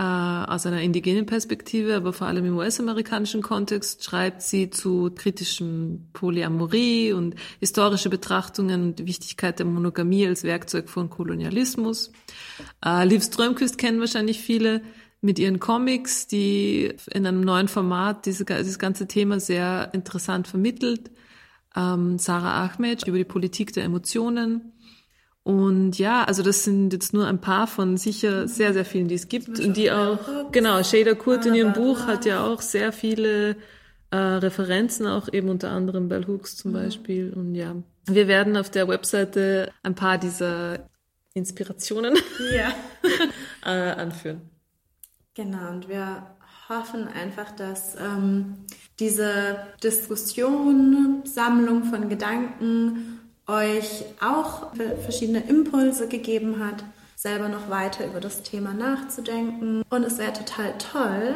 Aus einer indigenen Perspektive, aber vor allem im U S-amerikanischen Kontext, schreibt sie zu kritischem Polyamorie und historische Betrachtungen und die Wichtigkeit der Monogamie als Werkzeug von Kolonialismus. Äh, Liv Strömquist kennen wahrscheinlich viele mit ihren Comics, die in einem neuen Format diese, dieses ganze Thema sehr interessant vermittelt. Ähm, Sarah Ahmed über die Politik der Emotionen. Und ja, also das sind jetzt nur ein paar von sicher sehr, sehr vielen, die es gibt. Und die auch, genau, Şeyda Kurt in ihrem Buch hat ja auch sehr viele äh, Referenzen, auch eben unter anderem Bell Hooks zum mhm. Beispiel. Und ja, wir werden auf der Webseite ein paar dieser Inspirationen ja. äh, anführen. Genau, und wir hoffen einfach, dass ähm, diese Diskussion, Sammlung von Gedanken euch auch verschiedene Impulse gegeben hat, selber noch weiter über das Thema nachzudenken. Und es wäre total toll,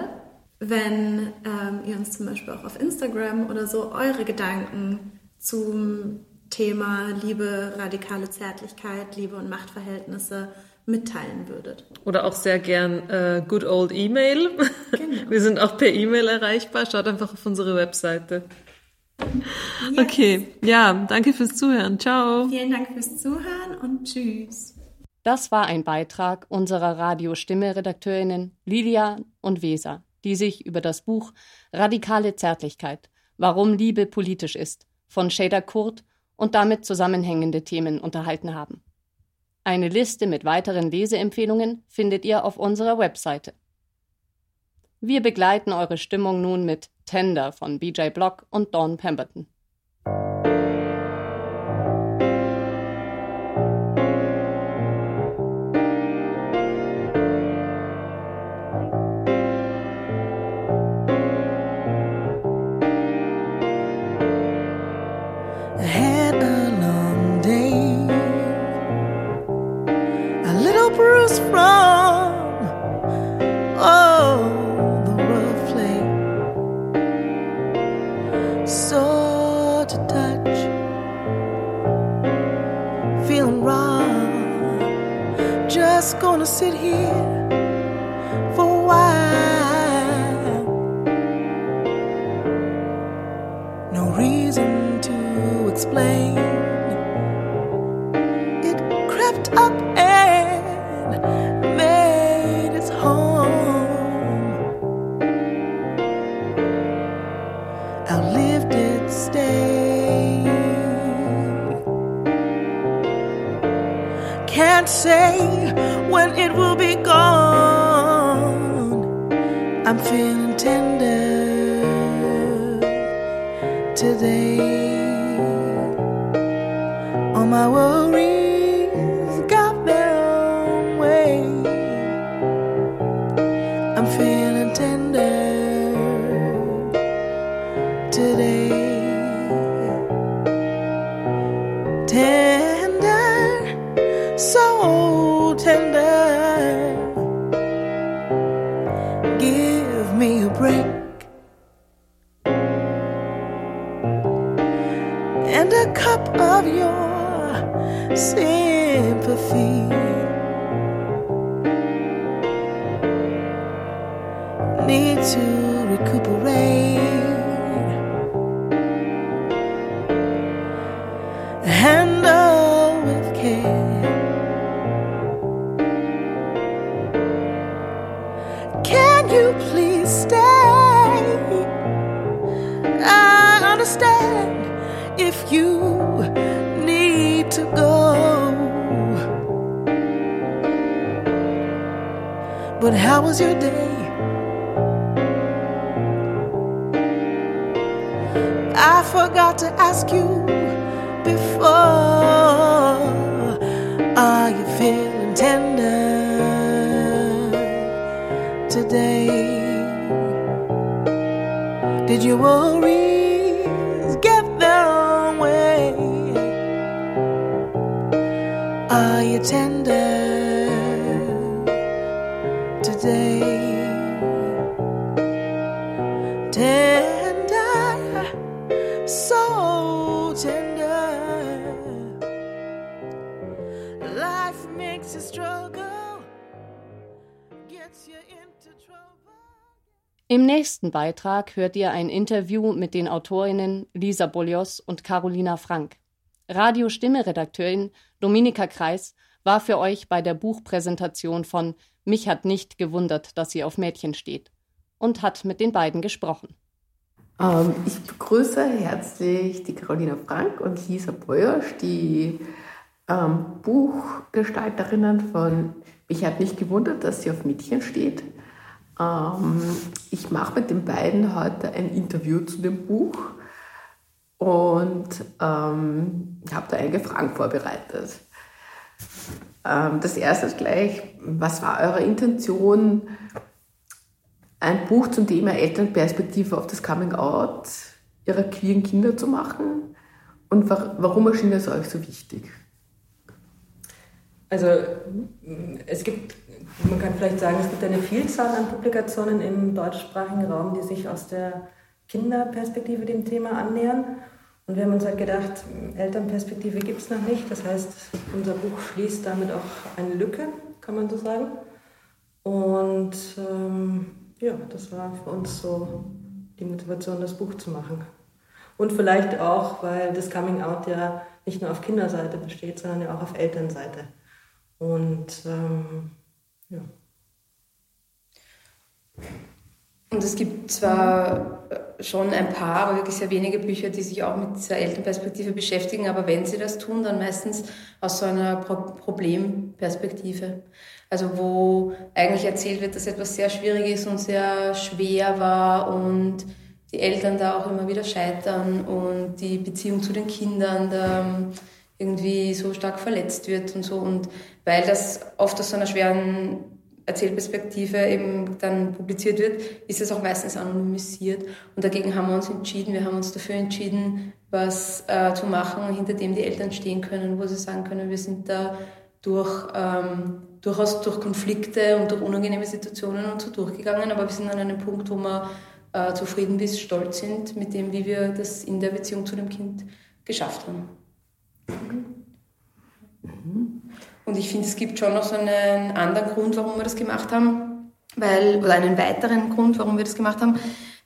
wenn ähm, ihr uns zum Beispiel auch auf Instagram oder so eure Gedanken zum Thema Liebe, radikale Zärtlichkeit, Liebe und Machtverhältnisse mitteilen würdet. Oder auch sehr gern äh, good old E-Mail. Genau. Wir sind auch per E-Mail erreichbar. Schaut einfach auf unsere Webseite. Yes. Okay, ja, danke fürs Zuhören. Ciao. Vielen Dank fürs Zuhören und tschüss. Das war ein Beitrag unserer Radio Stimme Redakteurinnen Lilian und Weser, die sich über das Buch Radikale Zärtlichkeit, warum Liebe politisch ist, von Şeyda Kurt und damit zusammenhängende Themen unterhalten haben. Eine Liste mit weiteren Leseempfehlungen findet ihr auf unserer Webseite. Wir begleiten eure Stimmung nun mit Tender von B J Block und Dawn Pemberton. I had a long day, a little Hebrews from oh, the rough play, sore to touch, feeling wrong, just gonna sit here for a while, no reason to explain. Say when it will be gone. I'm feeling tender today. All my worries got their own way. I'm feeling tender today. Tender. Sympathy need to recuperate, handle with care. Can you please stay? I understand if you to go, but how was your day? I forgot to ask you before. Are you feeling tender today? Did you worry? Are you tender today? Tender, so tender. Life makes you struggle, gets you into trouble. Im nächsten Beitrag hört ihr ein Interview mit den Autorinnen Lisa Bolyos und Carolina Frank. Radio Stimme-Redakteurin Dominika Kreis war für euch bei der Buchpräsentation von Mich hat nicht gewundert, dass sie auf Mädchen steht und hat mit den beiden gesprochen. Ähm, ich begrüße herzlich die Carolina Frank und Lisa Bolyos, die ähm, Buchgestalterinnen von Mich hat nicht gewundert, dass sie auf Mädchen steht. Ähm, ich mache mit den beiden heute ein Interview zu dem Buch. Und ähm, habe da einige Fragen vorbereitet. Ähm, das erste ist gleich, was war eure Intention, ein Buch zum Thema Elternperspektive auf das Coming-out ihrer queeren Kinder zu machen? Und wa- warum erschien es euch so wichtig? Also es gibt, man kann vielleicht sagen, es gibt eine Vielzahl an Publikationen im deutschsprachigen Raum, die sich aus der Kinderperspektive dem Thema annähern. Und wir haben uns halt gedacht, Elternperspektive gibt es noch nicht. Das heißt, unser Buch schließt damit auch eine Lücke, kann man so sagen. Und ähm, ja, das war für uns so die Motivation, das Buch zu machen. Und vielleicht auch, weil das Coming Out ja nicht nur auf Kinderseite besteht, sondern ja auch auf Elternseite. Und ähm, ja. Und es gibt zwar schon ein paar, aber wirklich sehr wenige Bücher, die sich auch mit dieser Elternperspektive beschäftigen, aber wenn sie das tun, dann meistens aus so einer Pro- Problemperspektive. Also wo eigentlich erzählt wird, dass etwas sehr schwierig ist und sehr schwer war und die Eltern da auch immer wieder scheitern und die Beziehung zu den Kindern da irgendwie so stark verletzt wird und so. Und weil das oft aus so einer schweren Erzählperspektive eben dann publiziert wird, ist es auch meistens anonymisiert. Und dagegen haben wir uns entschieden, wir haben uns dafür entschieden, was äh, zu machen, hinter dem die Eltern stehen können, wo sie sagen können, wir sind da durch, ähm, durchaus durch Konflikte und durch unangenehme Situationen und so durchgegangen, aber wir sind an einem Punkt, wo wir äh, zufrieden bis stolz sind mit dem, wie wir das in der Beziehung zu dem Kind geschafft haben. Mhm. Und ich finde, es gibt schon noch so einen anderen Grund, warum wir das gemacht haben, weil, oder einen weiteren Grund, warum wir das gemacht haben,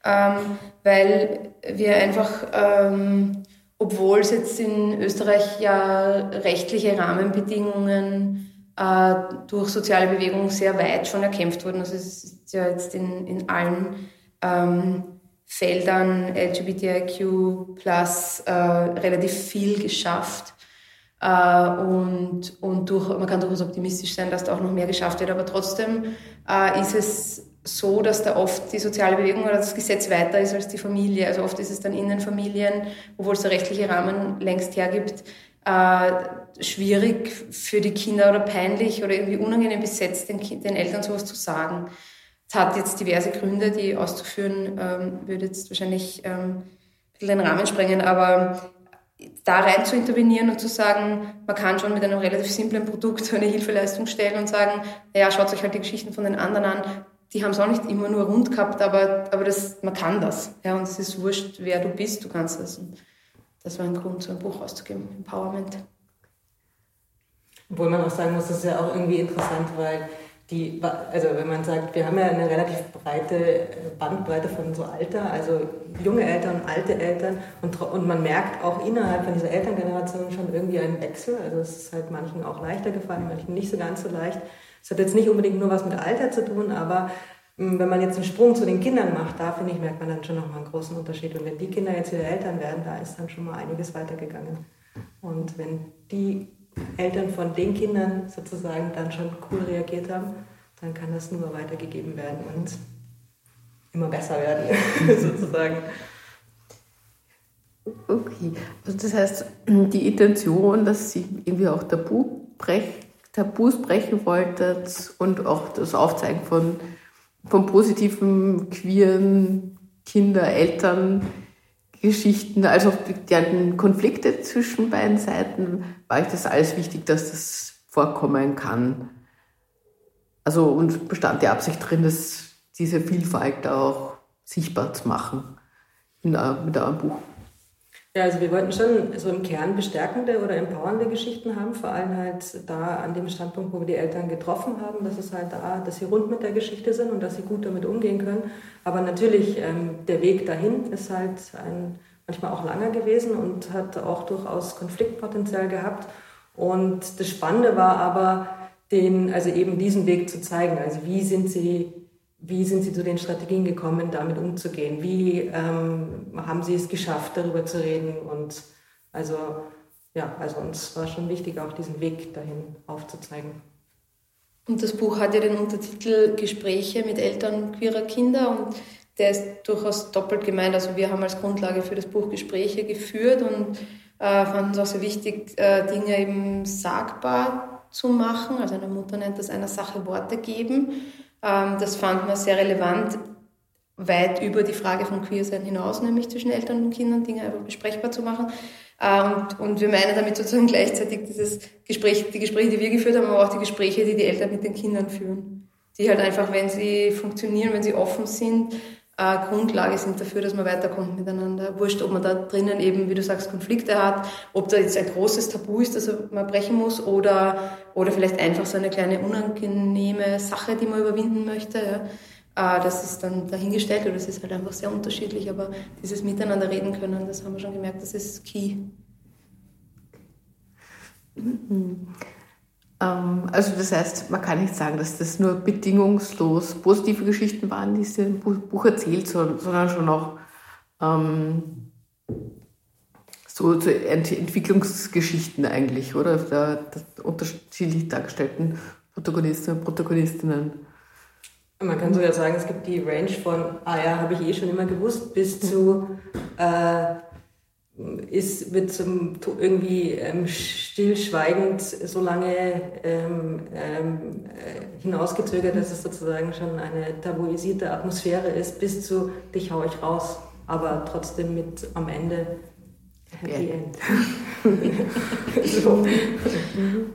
ähm, weil wir einfach, ähm, obwohl es jetzt in Österreich ja rechtliche Rahmenbedingungen äh, durch soziale Bewegung sehr weit schon erkämpft wurden, also es ist ja jetzt in, in allen ähm, Feldern L G B T I Q plus, äh, relativ viel geschafft. Uh, und, und durch, man kann durchaus optimistisch sein, dass da auch noch mehr geschafft wird, aber trotzdem uh, ist es so, dass da oft die soziale Bewegung oder das Gesetz weiter ist als die Familie. Also oft ist es dann in den Familien, obwohl es der rechtliche Rahmen längst hergibt, uh, schwierig für die Kinder oder peinlich oder irgendwie unangenehm besetzt, den, den Eltern sowas zu sagen. Es hat jetzt diverse Gründe, die auszuführen, ähm, würde jetzt wahrscheinlich ähm, ein bisschen den Rahmen sprengen, aber da rein zu intervenieren und zu sagen, man kann schon mit einem relativ simplen Produkt so eine Hilfeleistung stellen und sagen, naja, schaut euch halt die Geschichten von den anderen an, die haben es auch nicht immer nur rund gehabt, aber, aber das, man kann das. Ja, und es ist wurscht, wer du bist, du kannst das. Und das war ein Grund, so ein Buch auszugeben, Empowerment. Obwohl man auch sagen muss, das ist ja auch irgendwie interessant, weil die, also wenn man sagt, wir haben ja eine relativ breite Bandbreite von so Alter, also junge Eltern, alte Eltern und, und man merkt auch innerhalb von dieser Elterngeneration schon irgendwie einen Wechsel, also es ist halt manchen auch leichter gefallen, manchen nicht so ganz so leicht. Es hat jetzt nicht unbedingt nur was mit Alter zu tun, aber wenn man jetzt einen Sprung zu den Kindern macht, da finde ich, merkt man dann schon nochmal einen großen Unterschied. Und wenn die Kinder jetzt wieder Eltern werden, da ist dann schon mal einiges weitergegangen. Und wenn die Eltern von den Kindern sozusagen dann schon cool reagiert haben, dann kann das nur weitergegeben werden und immer besser werden, sozusagen. Okay, also das heißt, die Intention, dass Sie irgendwie auch Tabu brech, Tabus brechen wolltet und auch das Aufzeigen von, von positiven, queeren Kinder-Eltern Geschichten, also die Konflikte zwischen beiden Seiten, war euch das alles wichtig, dass das vorkommen kann? Also und bestand die Absicht darin, dass diese Vielfalt auch sichtbar zu machen in einem Buch? Ja, also wir wollten schon so im Kern bestärkende oder empowernde Geschichten haben, vor allem halt da an dem Standpunkt, wo wir die Eltern getroffen haben, dass es halt da, dass sie rund mit der Geschichte sind und dass sie gut damit umgehen können. Aber natürlich, ähm, der Weg dahin ist halt ein, manchmal auch langer gewesen und hat auch durchaus Konfliktpotenzial gehabt. Und das Spannende war aber, den, also eben diesen Weg zu zeigen, also wie sind sie Wie sind Sie zu den Strategien gekommen, damit umzugehen? Wie ähm, haben Sie es geschafft, darüber zu reden? Und also, ja, also uns war schon wichtig, auch diesen Weg dahin aufzuzeigen. Und das Buch hat ja den Untertitel Gespräche mit Eltern queerer Kinder und der ist durchaus doppelt gemeint. Also wir haben als Grundlage für das Buch Gespräche geführt und äh, fanden es auch sehr wichtig, äh, Dinge eben sagbar zu machen. Also eine Mutter nennt das einer Sache Worte geben. Das fand man sehr relevant, weit über die Frage von Queersein hinaus, nämlich zwischen Eltern und Kindern Dinge einfach besprechbar zu machen. Und, und wir meinen damit sozusagen gleichzeitig dieses Gespräch, die Gespräche, die wir geführt haben, aber auch die Gespräche, die die Eltern mit den Kindern führen. Die halt einfach, wenn sie funktionieren, wenn sie offen sind, Grundlage sind dafür, dass man weiterkommt miteinander. Wurscht, ob man da drinnen eben, wie du sagst, Konflikte hat, ob da jetzt ein großes Tabu ist, das man brechen muss oder, oder vielleicht einfach so eine kleine unangenehme Sache, die man überwinden möchte. Ja. Das ist dann dahingestellt oder es ist halt einfach sehr unterschiedlich, aber dieses Miteinander reden können, das haben wir schon gemerkt, das ist key. Mhm. Also das heißt, man kann nicht sagen, dass das nur bedingungslos positive Geschichten waren, die es im Buch erzählt, sondern schon auch ähm, so zu Entwicklungsgeschichten eigentlich, oder? Der, der unterschiedlich dargestellten Protagonisten und Protagonistinnen. Man kann sogar sagen, es gibt die Range von, ah ja, habe ich eh schon immer gewusst, bis zu... Äh, Ist, wird zum, irgendwie ähm, stillschweigend so lange ähm, ähm, hinausgezögert, dass es sozusagen schon eine tabuisierte Atmosphäre ist, bis zu dich hau ich raus, aber trotzdem mit am Ende Happy End. So. Mhm.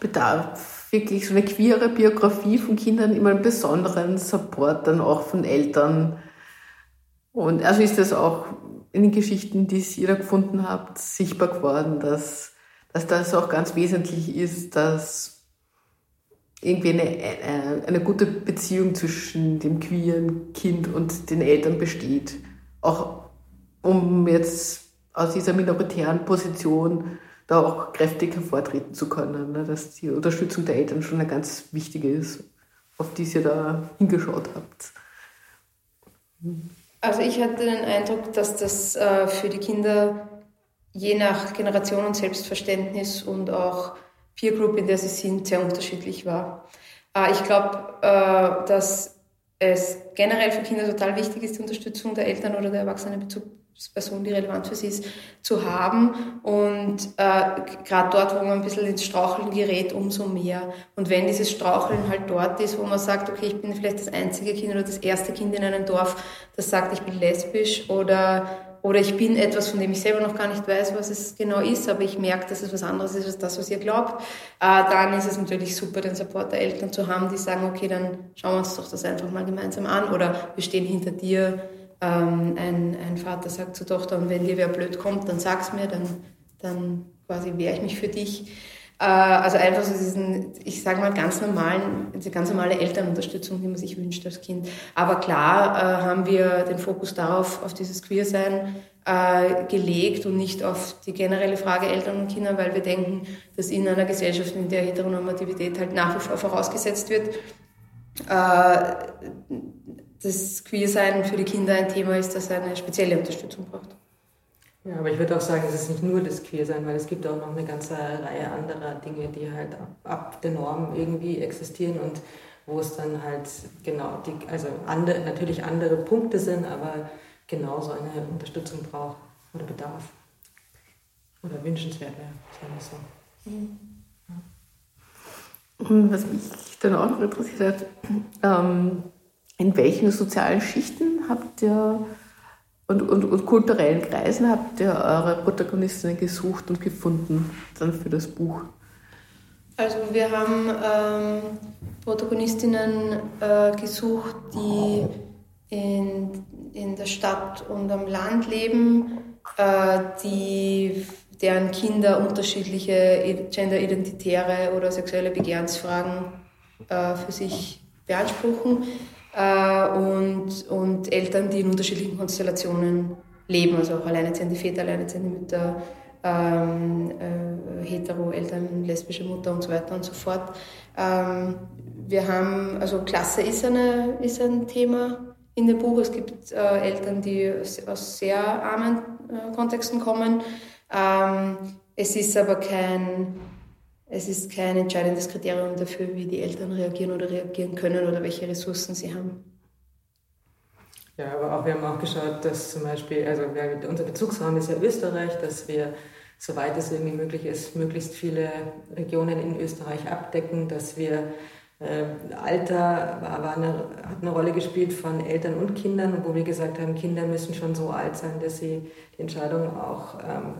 bedarf wirklich so eine queere Biografie von Kindern immer einen besonderen Support, dann auch von Eltern. Und also ist das auch in den Geschichten, die ihr da gefunden habt, sichtbar geworden, dass, dass das auch ganz wesentlich ist, dass irgendwie eine, eine gute Beziehung zwischen dem queeren Kind und den Eltern besteht. Auch um jetzt aus dieser minoritären Position da auch kräftig hervortreten zu können, ne? Dass die Unterstützung der Eltern schon eine ganz wichtige ist, auf die ihr da hingeschaut habt. Also ich hatte den Eindruck, dass das äh, für die Kinder je nach Generation und Selbstverständnis und auch Peer Group, in der sie sind, sehr unterschiedlich war. Ich glaube, dass es generell für Kinder total wichtig ist, die Unterstützung der Eltern oder der erwachsenen Bezugsperson, die relevant für sie ist, zu haben. Und gerade dort, wo man ein bisschen ins Straucheln gerät, umso mehr. Und wenn dieses Straucheln halt dort ist, wo man sagt, okay, ich bin vielleicht das einzige Kind oder das erste Kind in einem Dorf, das sagt, ich bin lesbisch oder Oder ich bin etwas, von dem ich selber noch gar nicht weiß, was es genau ist, aber ich merke, dass es was anderes ist als das, was ihr glaubt. Äh, dann ist es natürlich super, den Support der Eltern zu haben, die sagen, okay, dann schauen wir uns doch das einfach mal gemeinsam an. Oder wir stehen hinter dir. Ähm, ein, ein Vater sagt zur Tochter, und wenn dir wer blöd kommt, dann sag's mir, dann, dann quasi wehre ich mich für dich. Äh, also einfach so diesen, ich sage mal, ganz normalen, diese ganz normale Elternunterstützung, die man sich wünscht als Kind. Aber klar äh, haben wir den Fokus darauf, auf dieses Queersein äh, gelegt und nicht auf die generelle Frage Eltern und Kinder, weil wir denken, dass in einer Gesellschaft, in der Heteronormativität halt nach wie vor vorausgesetzt wird, äh, das Queersein für die Kinder ein Thema ist, das eine spezielle Unterstützung braucht. Ja, aber ich würde auch sagen, es ist nicht nur das Queersein, weil es gibt auch noch eine ganze Reihe anderer Dinge, die halt ab, ab der Norm irgendwie existieren und wo es dann halt genau, die, also andere, natürlich andere Punkte sind, aber genauso eine Unterstützung braucht oder bedarf oder wünschenswert wäre, sagen wir so. Mhm. Ja. Und was mich dann auch noch interessiert hat, ähm, in welchen sozialen Schichten habt ihr Und, und, und kulturellen Kreisen habt ihr eure Protagonistinnen gesucht und gefunden dann für das Buch? Also wir haben ähm, Protagonistinnen äh, gesucht, die in, in der Stadt und am Land leben, äh, die, deren Kinder unterschiedliche genderidentitäre oder sexuelle Begehrensfragen äh, für sich beanspruchen. Und, und Eltern, die in unterschiedlichen Konstellationen leben, also auch alleinerziehende Väter, alleinerziehende Mütter, ähm, äh, Hetero-Eltern, lesbische Mutter und so weiter und so fort. Ähm, wir haben, also Klasse ist, eine, ist ein Thema in dem Buch. Es gibt äh, Eltern, die aus sehr armen äh, Kontexten kommen. Ähm, es ist aber kein... Es ist kein entscheidendes Kriterium dafür, wie die Eltern reagieren oder reagieren können oder welche Ressourcen sie haben. Ja, aber auch wir haben auch geschaut, dass zum Beispiel, also wir, unser Bezugsraum ist ja Österreich, dass wir, soweit es irgendwie möglich ist, möglichst viele Regionen in Österreich abdecken, dass wir äh, Alter war, war eine, hat eine Rolle gespielt von Eltern und Kindern, wo wir gesagt haben, Kinder müssen schon so alt sein, dass sie die Entscheidung auch ähm,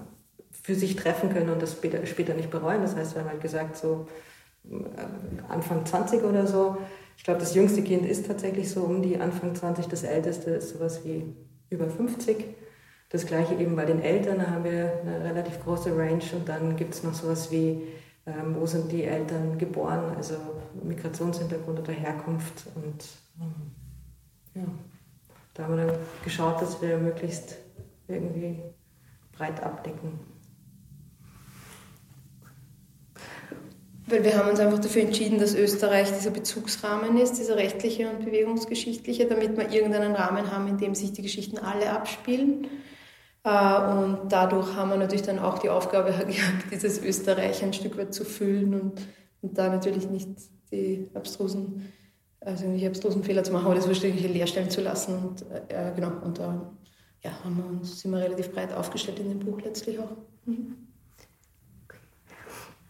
für sich treffen können und das später, später nicht bereuen. Das heißt, wir haben halt gesagt, so Anfang zwanzig oder so. Ich glaube, das jüngste Kind ist tatsächlich so um die Anfang zwanzig. Das älteste ist sowas wie über fünfzig. Das gleiche eben bei den Eltern, da haben wir eine relativ große Range. Und dann gibt es noch sowas wie, ähm, wo sind die Eltern geboren, also Migrationshintergrund oder Herkunft. Und ja, da haben wir dann geschaut, dass wir möglichst irgendwie breit abdecken. Weil wir haben uns einfach dafür entschieden, dass Österreich dieser Bezugsrahmen ist, dieser rechtliche und bewegungsgeschichtliche, damit wir irgendeinen Rahmen haben, in dem sich die Geschichten alle abspielen. Und dadurch haben wir natürlich dann auch die Aufgabe gehabt, dieses Österreich ein Stück weit zu füllen und, und da natürlich nicht die abstrusen, also nicht abstrusen Fehler zu machen, aber das verständliche leerstellen zu lassen. Und äh, genau, und da ja, haben wir uns, sind wir relativ breit aufgestellt in dem Buch letztlich auch. Mhm.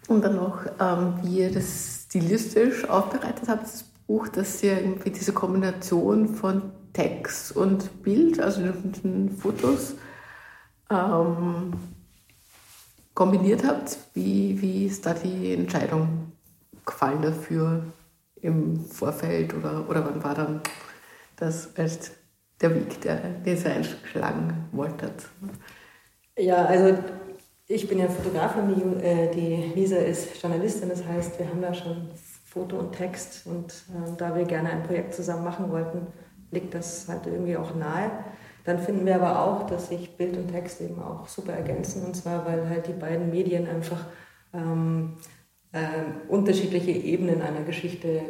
Und dann noch, ähm, wie ihr das stilistisch aufbereitet habt, das Buch, dass ihr irgendwie diese Kombination von Text und Bild, also den Fotos, ähm, kombiniert habt. Wie, wie ist da die Entscheidung Gefallen dafür im Vorfeld oder, oder wann war dann das als der Weg, der, den ihr einschlagen wolltet? Ja, also ich bin ja Fotografin, die Lisa ist Journalistin, das heißt, wir haben da schon Foto und Text und äh, da wir gerne ein Projekt zusammen machen wollten, liegt das halt irgendwie auch nahe. Dann finden wir aber auch, dass sich Bild und Text eben auch super ergänzen, und zwar, weil halt die beiden Medien einfach ähm, äh, unterschiedliche Ebenen einer Geschichte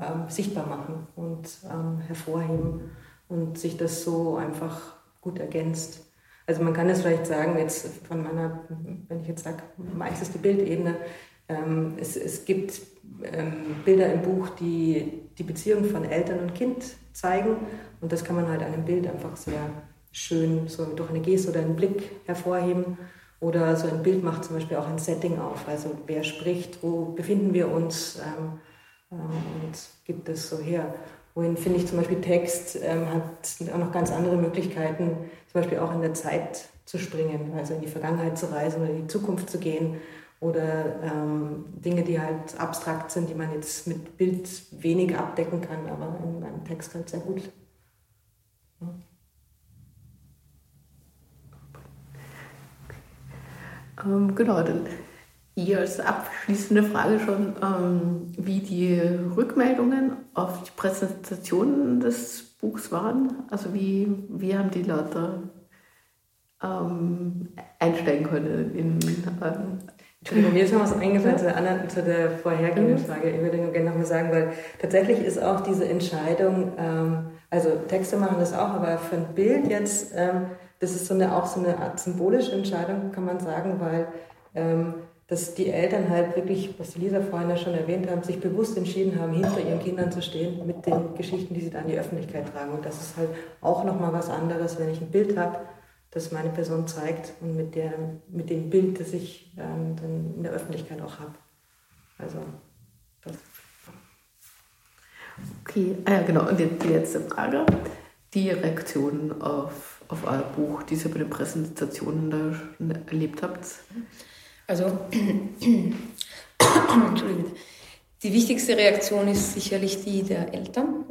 ähm, sichtbar machen und ähm, hervorheben und sich das so einfach gut ergänzt. Also man kann es vielleicht sagen, jetzt von meiner, wenn ich jetzt sage, meistens die Bildebene, ähm, es, es gibt ähm, Bilder im Buch, die die Beziehung von Eltern und Kind zeigen. Und das kann man halt an einem Bild einfach sehr schön so durch eine Geste oder einen Blick hervorheben. Oder so ein Bild macht zum Beispiel auch ein Setting auf. Also wer spricht, wo befinden wir uns ähm, äh, und gibt es so her. Wohin finde ich zum Beispiel Text, ähm, hat auch noch ganz andere Möglichkeiten, zum Beispiel auch in der Zeit zu springen, also in die Vergangenheit zu reisen oder in die Zukunft zu gehen. Oder ähm, Dinge, die halt abstrakt sind, die man jetzt mit Bild wenig abdecken kann, aber in einem Text halt sehr gut. Genau, dann hier als abschließende Frage schon, ähm, wie die Rückmeldungen auf die Präsentationen des Buchs waren. Also wie, wie haben die Leute ähm, einsteigen können in... Ähm, Entschuldigung, mir ist noch was eingefallen zu der, anderen, zu der vorhergehenden Frage. Ich würde gerne nochmal sagen, weil tatsächlich ist auch diese Entscheidung, ähm, also Texte machen das auch, aber für ein Bild jetzt, ähm, das ist so eine, auch so eine Art symbolische Entscheidung, kann man sagen, weil ähm, dass die Eltern halt wirklich, was die Lisa vorhin ja schon erwähnt haben, sich bewusst entschieden haben, hinter ihren Kindern zu stehen mit den Geschichten, die sie da in die Öffentlichkeit tragen. Und das ist halt auch nochmal was anderes, wenn ich ein Bild habe, das meine Person zeigt und mit, der, mit dem Bild, das ich ähm, dann in der Öffentlichkeit auch habe. Also, das. Okay, ah ja, genau. Und jetzt die letzte Frage. Die Reaktion auf, auf euer Buch, die ihr bei den Präsentationen da schon erlebt habt? Also, Entschuldigung. Die wichtigste Reaktion ist sicherlich die der Eltern.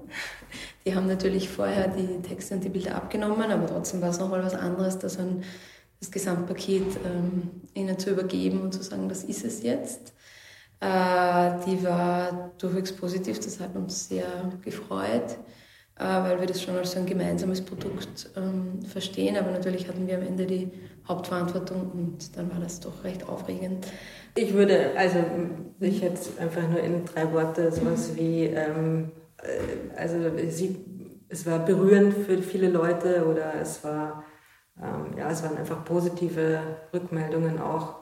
Die haben natürlich vorher die Texte und die Bilder abgenommen, aber trotzdem war es nochmal was anderes, das, an, das Gesamtpaket ähm, ihnen zu übergeben und zu sagen, das ist es jetzt. Äh, die war durchwegs positiv, das hat uns sehr gefreut, äh, weil wir das schon als so ein gemeinsames Produkt ähm, verstehen, aber natürlich hatten wir am Ende die Hauptverantwortung und dann war das doch recht aufregend. Ich würde, also ich jetzt einfach nur in drei Worte sowas wie, ähm, also sie, es war berührend für viele Leute oder es war, ähm, ja, es waren einfach positive Rückmeldungen auch.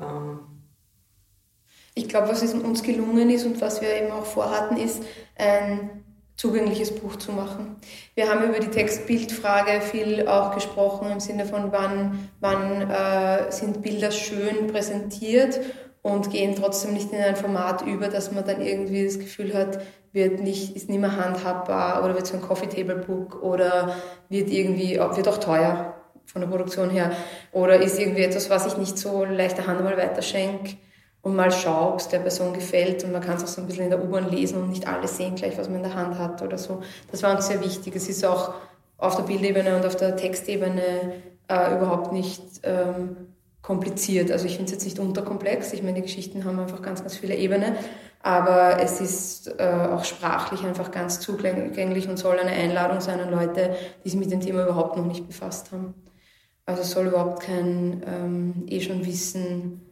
Ähm. Ich glaube, was es uns gelungen ist und was wir eben auch vorhatten, ist ein zugängliches Buch zu machen. Wir haben über die Text-Bild-Frage viel auch gesprochen, im Sinne von, wann, wann äh, sind Bilder schön präsentiert und gehen trotzdem nicht in ein Format über, dass man dann irgendwie das Gefühl hat, wird nicht, ist nicht mehr handhabbar oder wird so ein Coffee-Table-Book oder wird irgendwie, wird auch teuer von der Produktion her oder ist irgendwie etwas, was ich nicht so leichter Hand mal weiterschenke. Und mal schau, ob es der Person gefällt. Und man kann es auch so ein bisschen in der U-Bahn lesen und nicht alles sehen gleich, was man in der Hand hat oder so. Das war uns sehr wichtig. Es ist auch auf der Bildebene und auf der Textebene äh, überhaupt nicht ähm, kompliziert. Also ich finde es jetzt nicht unterkomplex. Ich meine, die Geschichten haben einfach ganz, ganz viele Ebenen. Aber es ist äh, auch sprachlich einfach ganz zugänglich und soll eine Einladung sein an Leute, die sich mit dem Thema überhaupt noch nicht befasst haben. Also es soll überhaupt kein ähm, eh schon Wissen...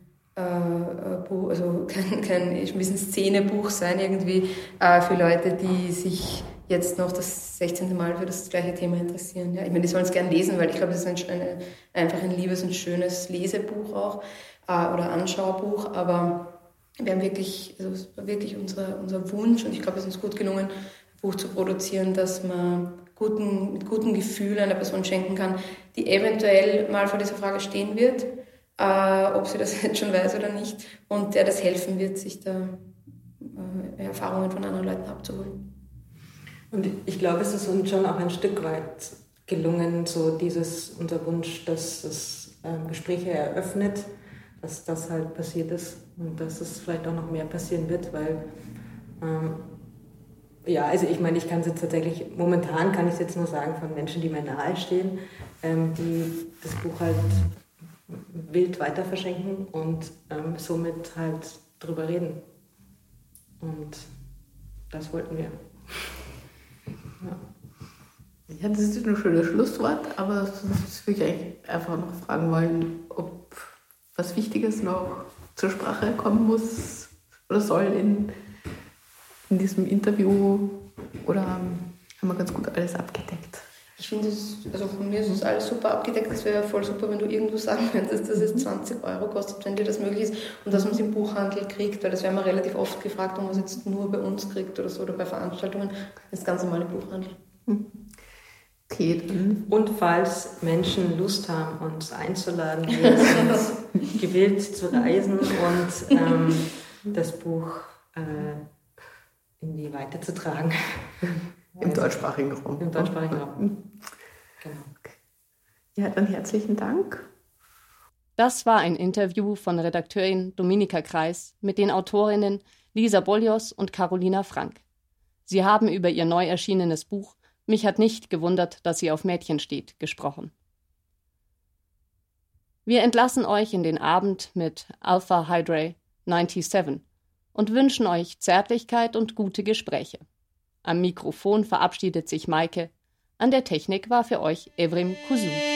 also kein, kein ein bisschen Szenebuch sein irgendwie äh, für Leute, die sich jetzt noch das sechzehnte Mal für das gleiche Thema interessieren. Ja? Ich meine, die sollen es gerne lesen, weil ich glaube, das ist ein, eine, einfach ein liebes und schönes Lesebuch auch äh, oder Anschaubuch, aber wir haben wirklich, also es war wirklich unser, unser Wunsch und ich glaube, es ist uns gut gelungen, ein Buch zu produzieren, dass man guten, mit gutem Gefühl einer Person schenken kann, die eventuell mal vor dieser Frage stehen wird, Äh, ob sie das jetzt schon weiß oder nicht, und der das helfen wird, sich da äh, Erfahrungen von anderen Leuten abzuholen. Und ich glaube, es ist uns schon auch ein Stück weit gelungen, so dieses, unser Wunsch, dass es äh, Gespräche eröffnet, dass das halt passiert ist und dass es vielleicht auch noch mehr passieren wird, weil ähm, ja, also ich meine, ich kann es jetzt tatsächlich, momentan kann ich es jetzt nur sagen von Menschen, die mir nahe stehen, ähm, die das Buch halt wild weiter verschenken und ähm, somit halt drüber reden. Und das wollten wir. Ja. Ja, das ist ein schönes Schlusswort, aber sonst würde ich eigentlich einfach noch fragen wollen, ob was Wichtiges noch zur Sprache kommen muss oder soll in, in diesem Interview, oder haben wir ganz gut alles abgedeckt? Ich finde, es, also von mir ist es alles super abgedeckt. Es wäre voll super, wenn du irgendwo sagen könntest, dass es zwanzig Euro kostet, wenn dir das möglich ist, und dass man es im Buchhandel kriegt, weil das werden wir relativ oft gefragt, ob man es jetzt nur bei uns kriegt oder so, oder bei Veranstaltungen. Das ist ganz normal im Buchhandel. Okay. Und falls Menschen Lust haben, uns einzuladen, wir sind gewillt zu reisen und ähm, das Buch äh, in die Weite zu tragen. Im also, deutschsprachigen Raum. Im deutschsprachigen Raum. Genau. Okay. Ja, dann herzlichen Dank. Das war ein Interview von Redakteurin Dominika Kreis mit den Autorinnen Lisa Bolyos und Carolina Frank. Sie haben über ihr neu erschienenes Buch Mich hat nicht gewundert, dass sie auf Mädchen steht, gesprochen. Wir entlassen euch in den Abend mit Alpha Hydra neunundsiebzig und wünschen euch Zärtlichkeit und gute Gespräche. Am Mikrofon verabschiedet sich Maike, an der Technik war für euch Evrim Kuzum.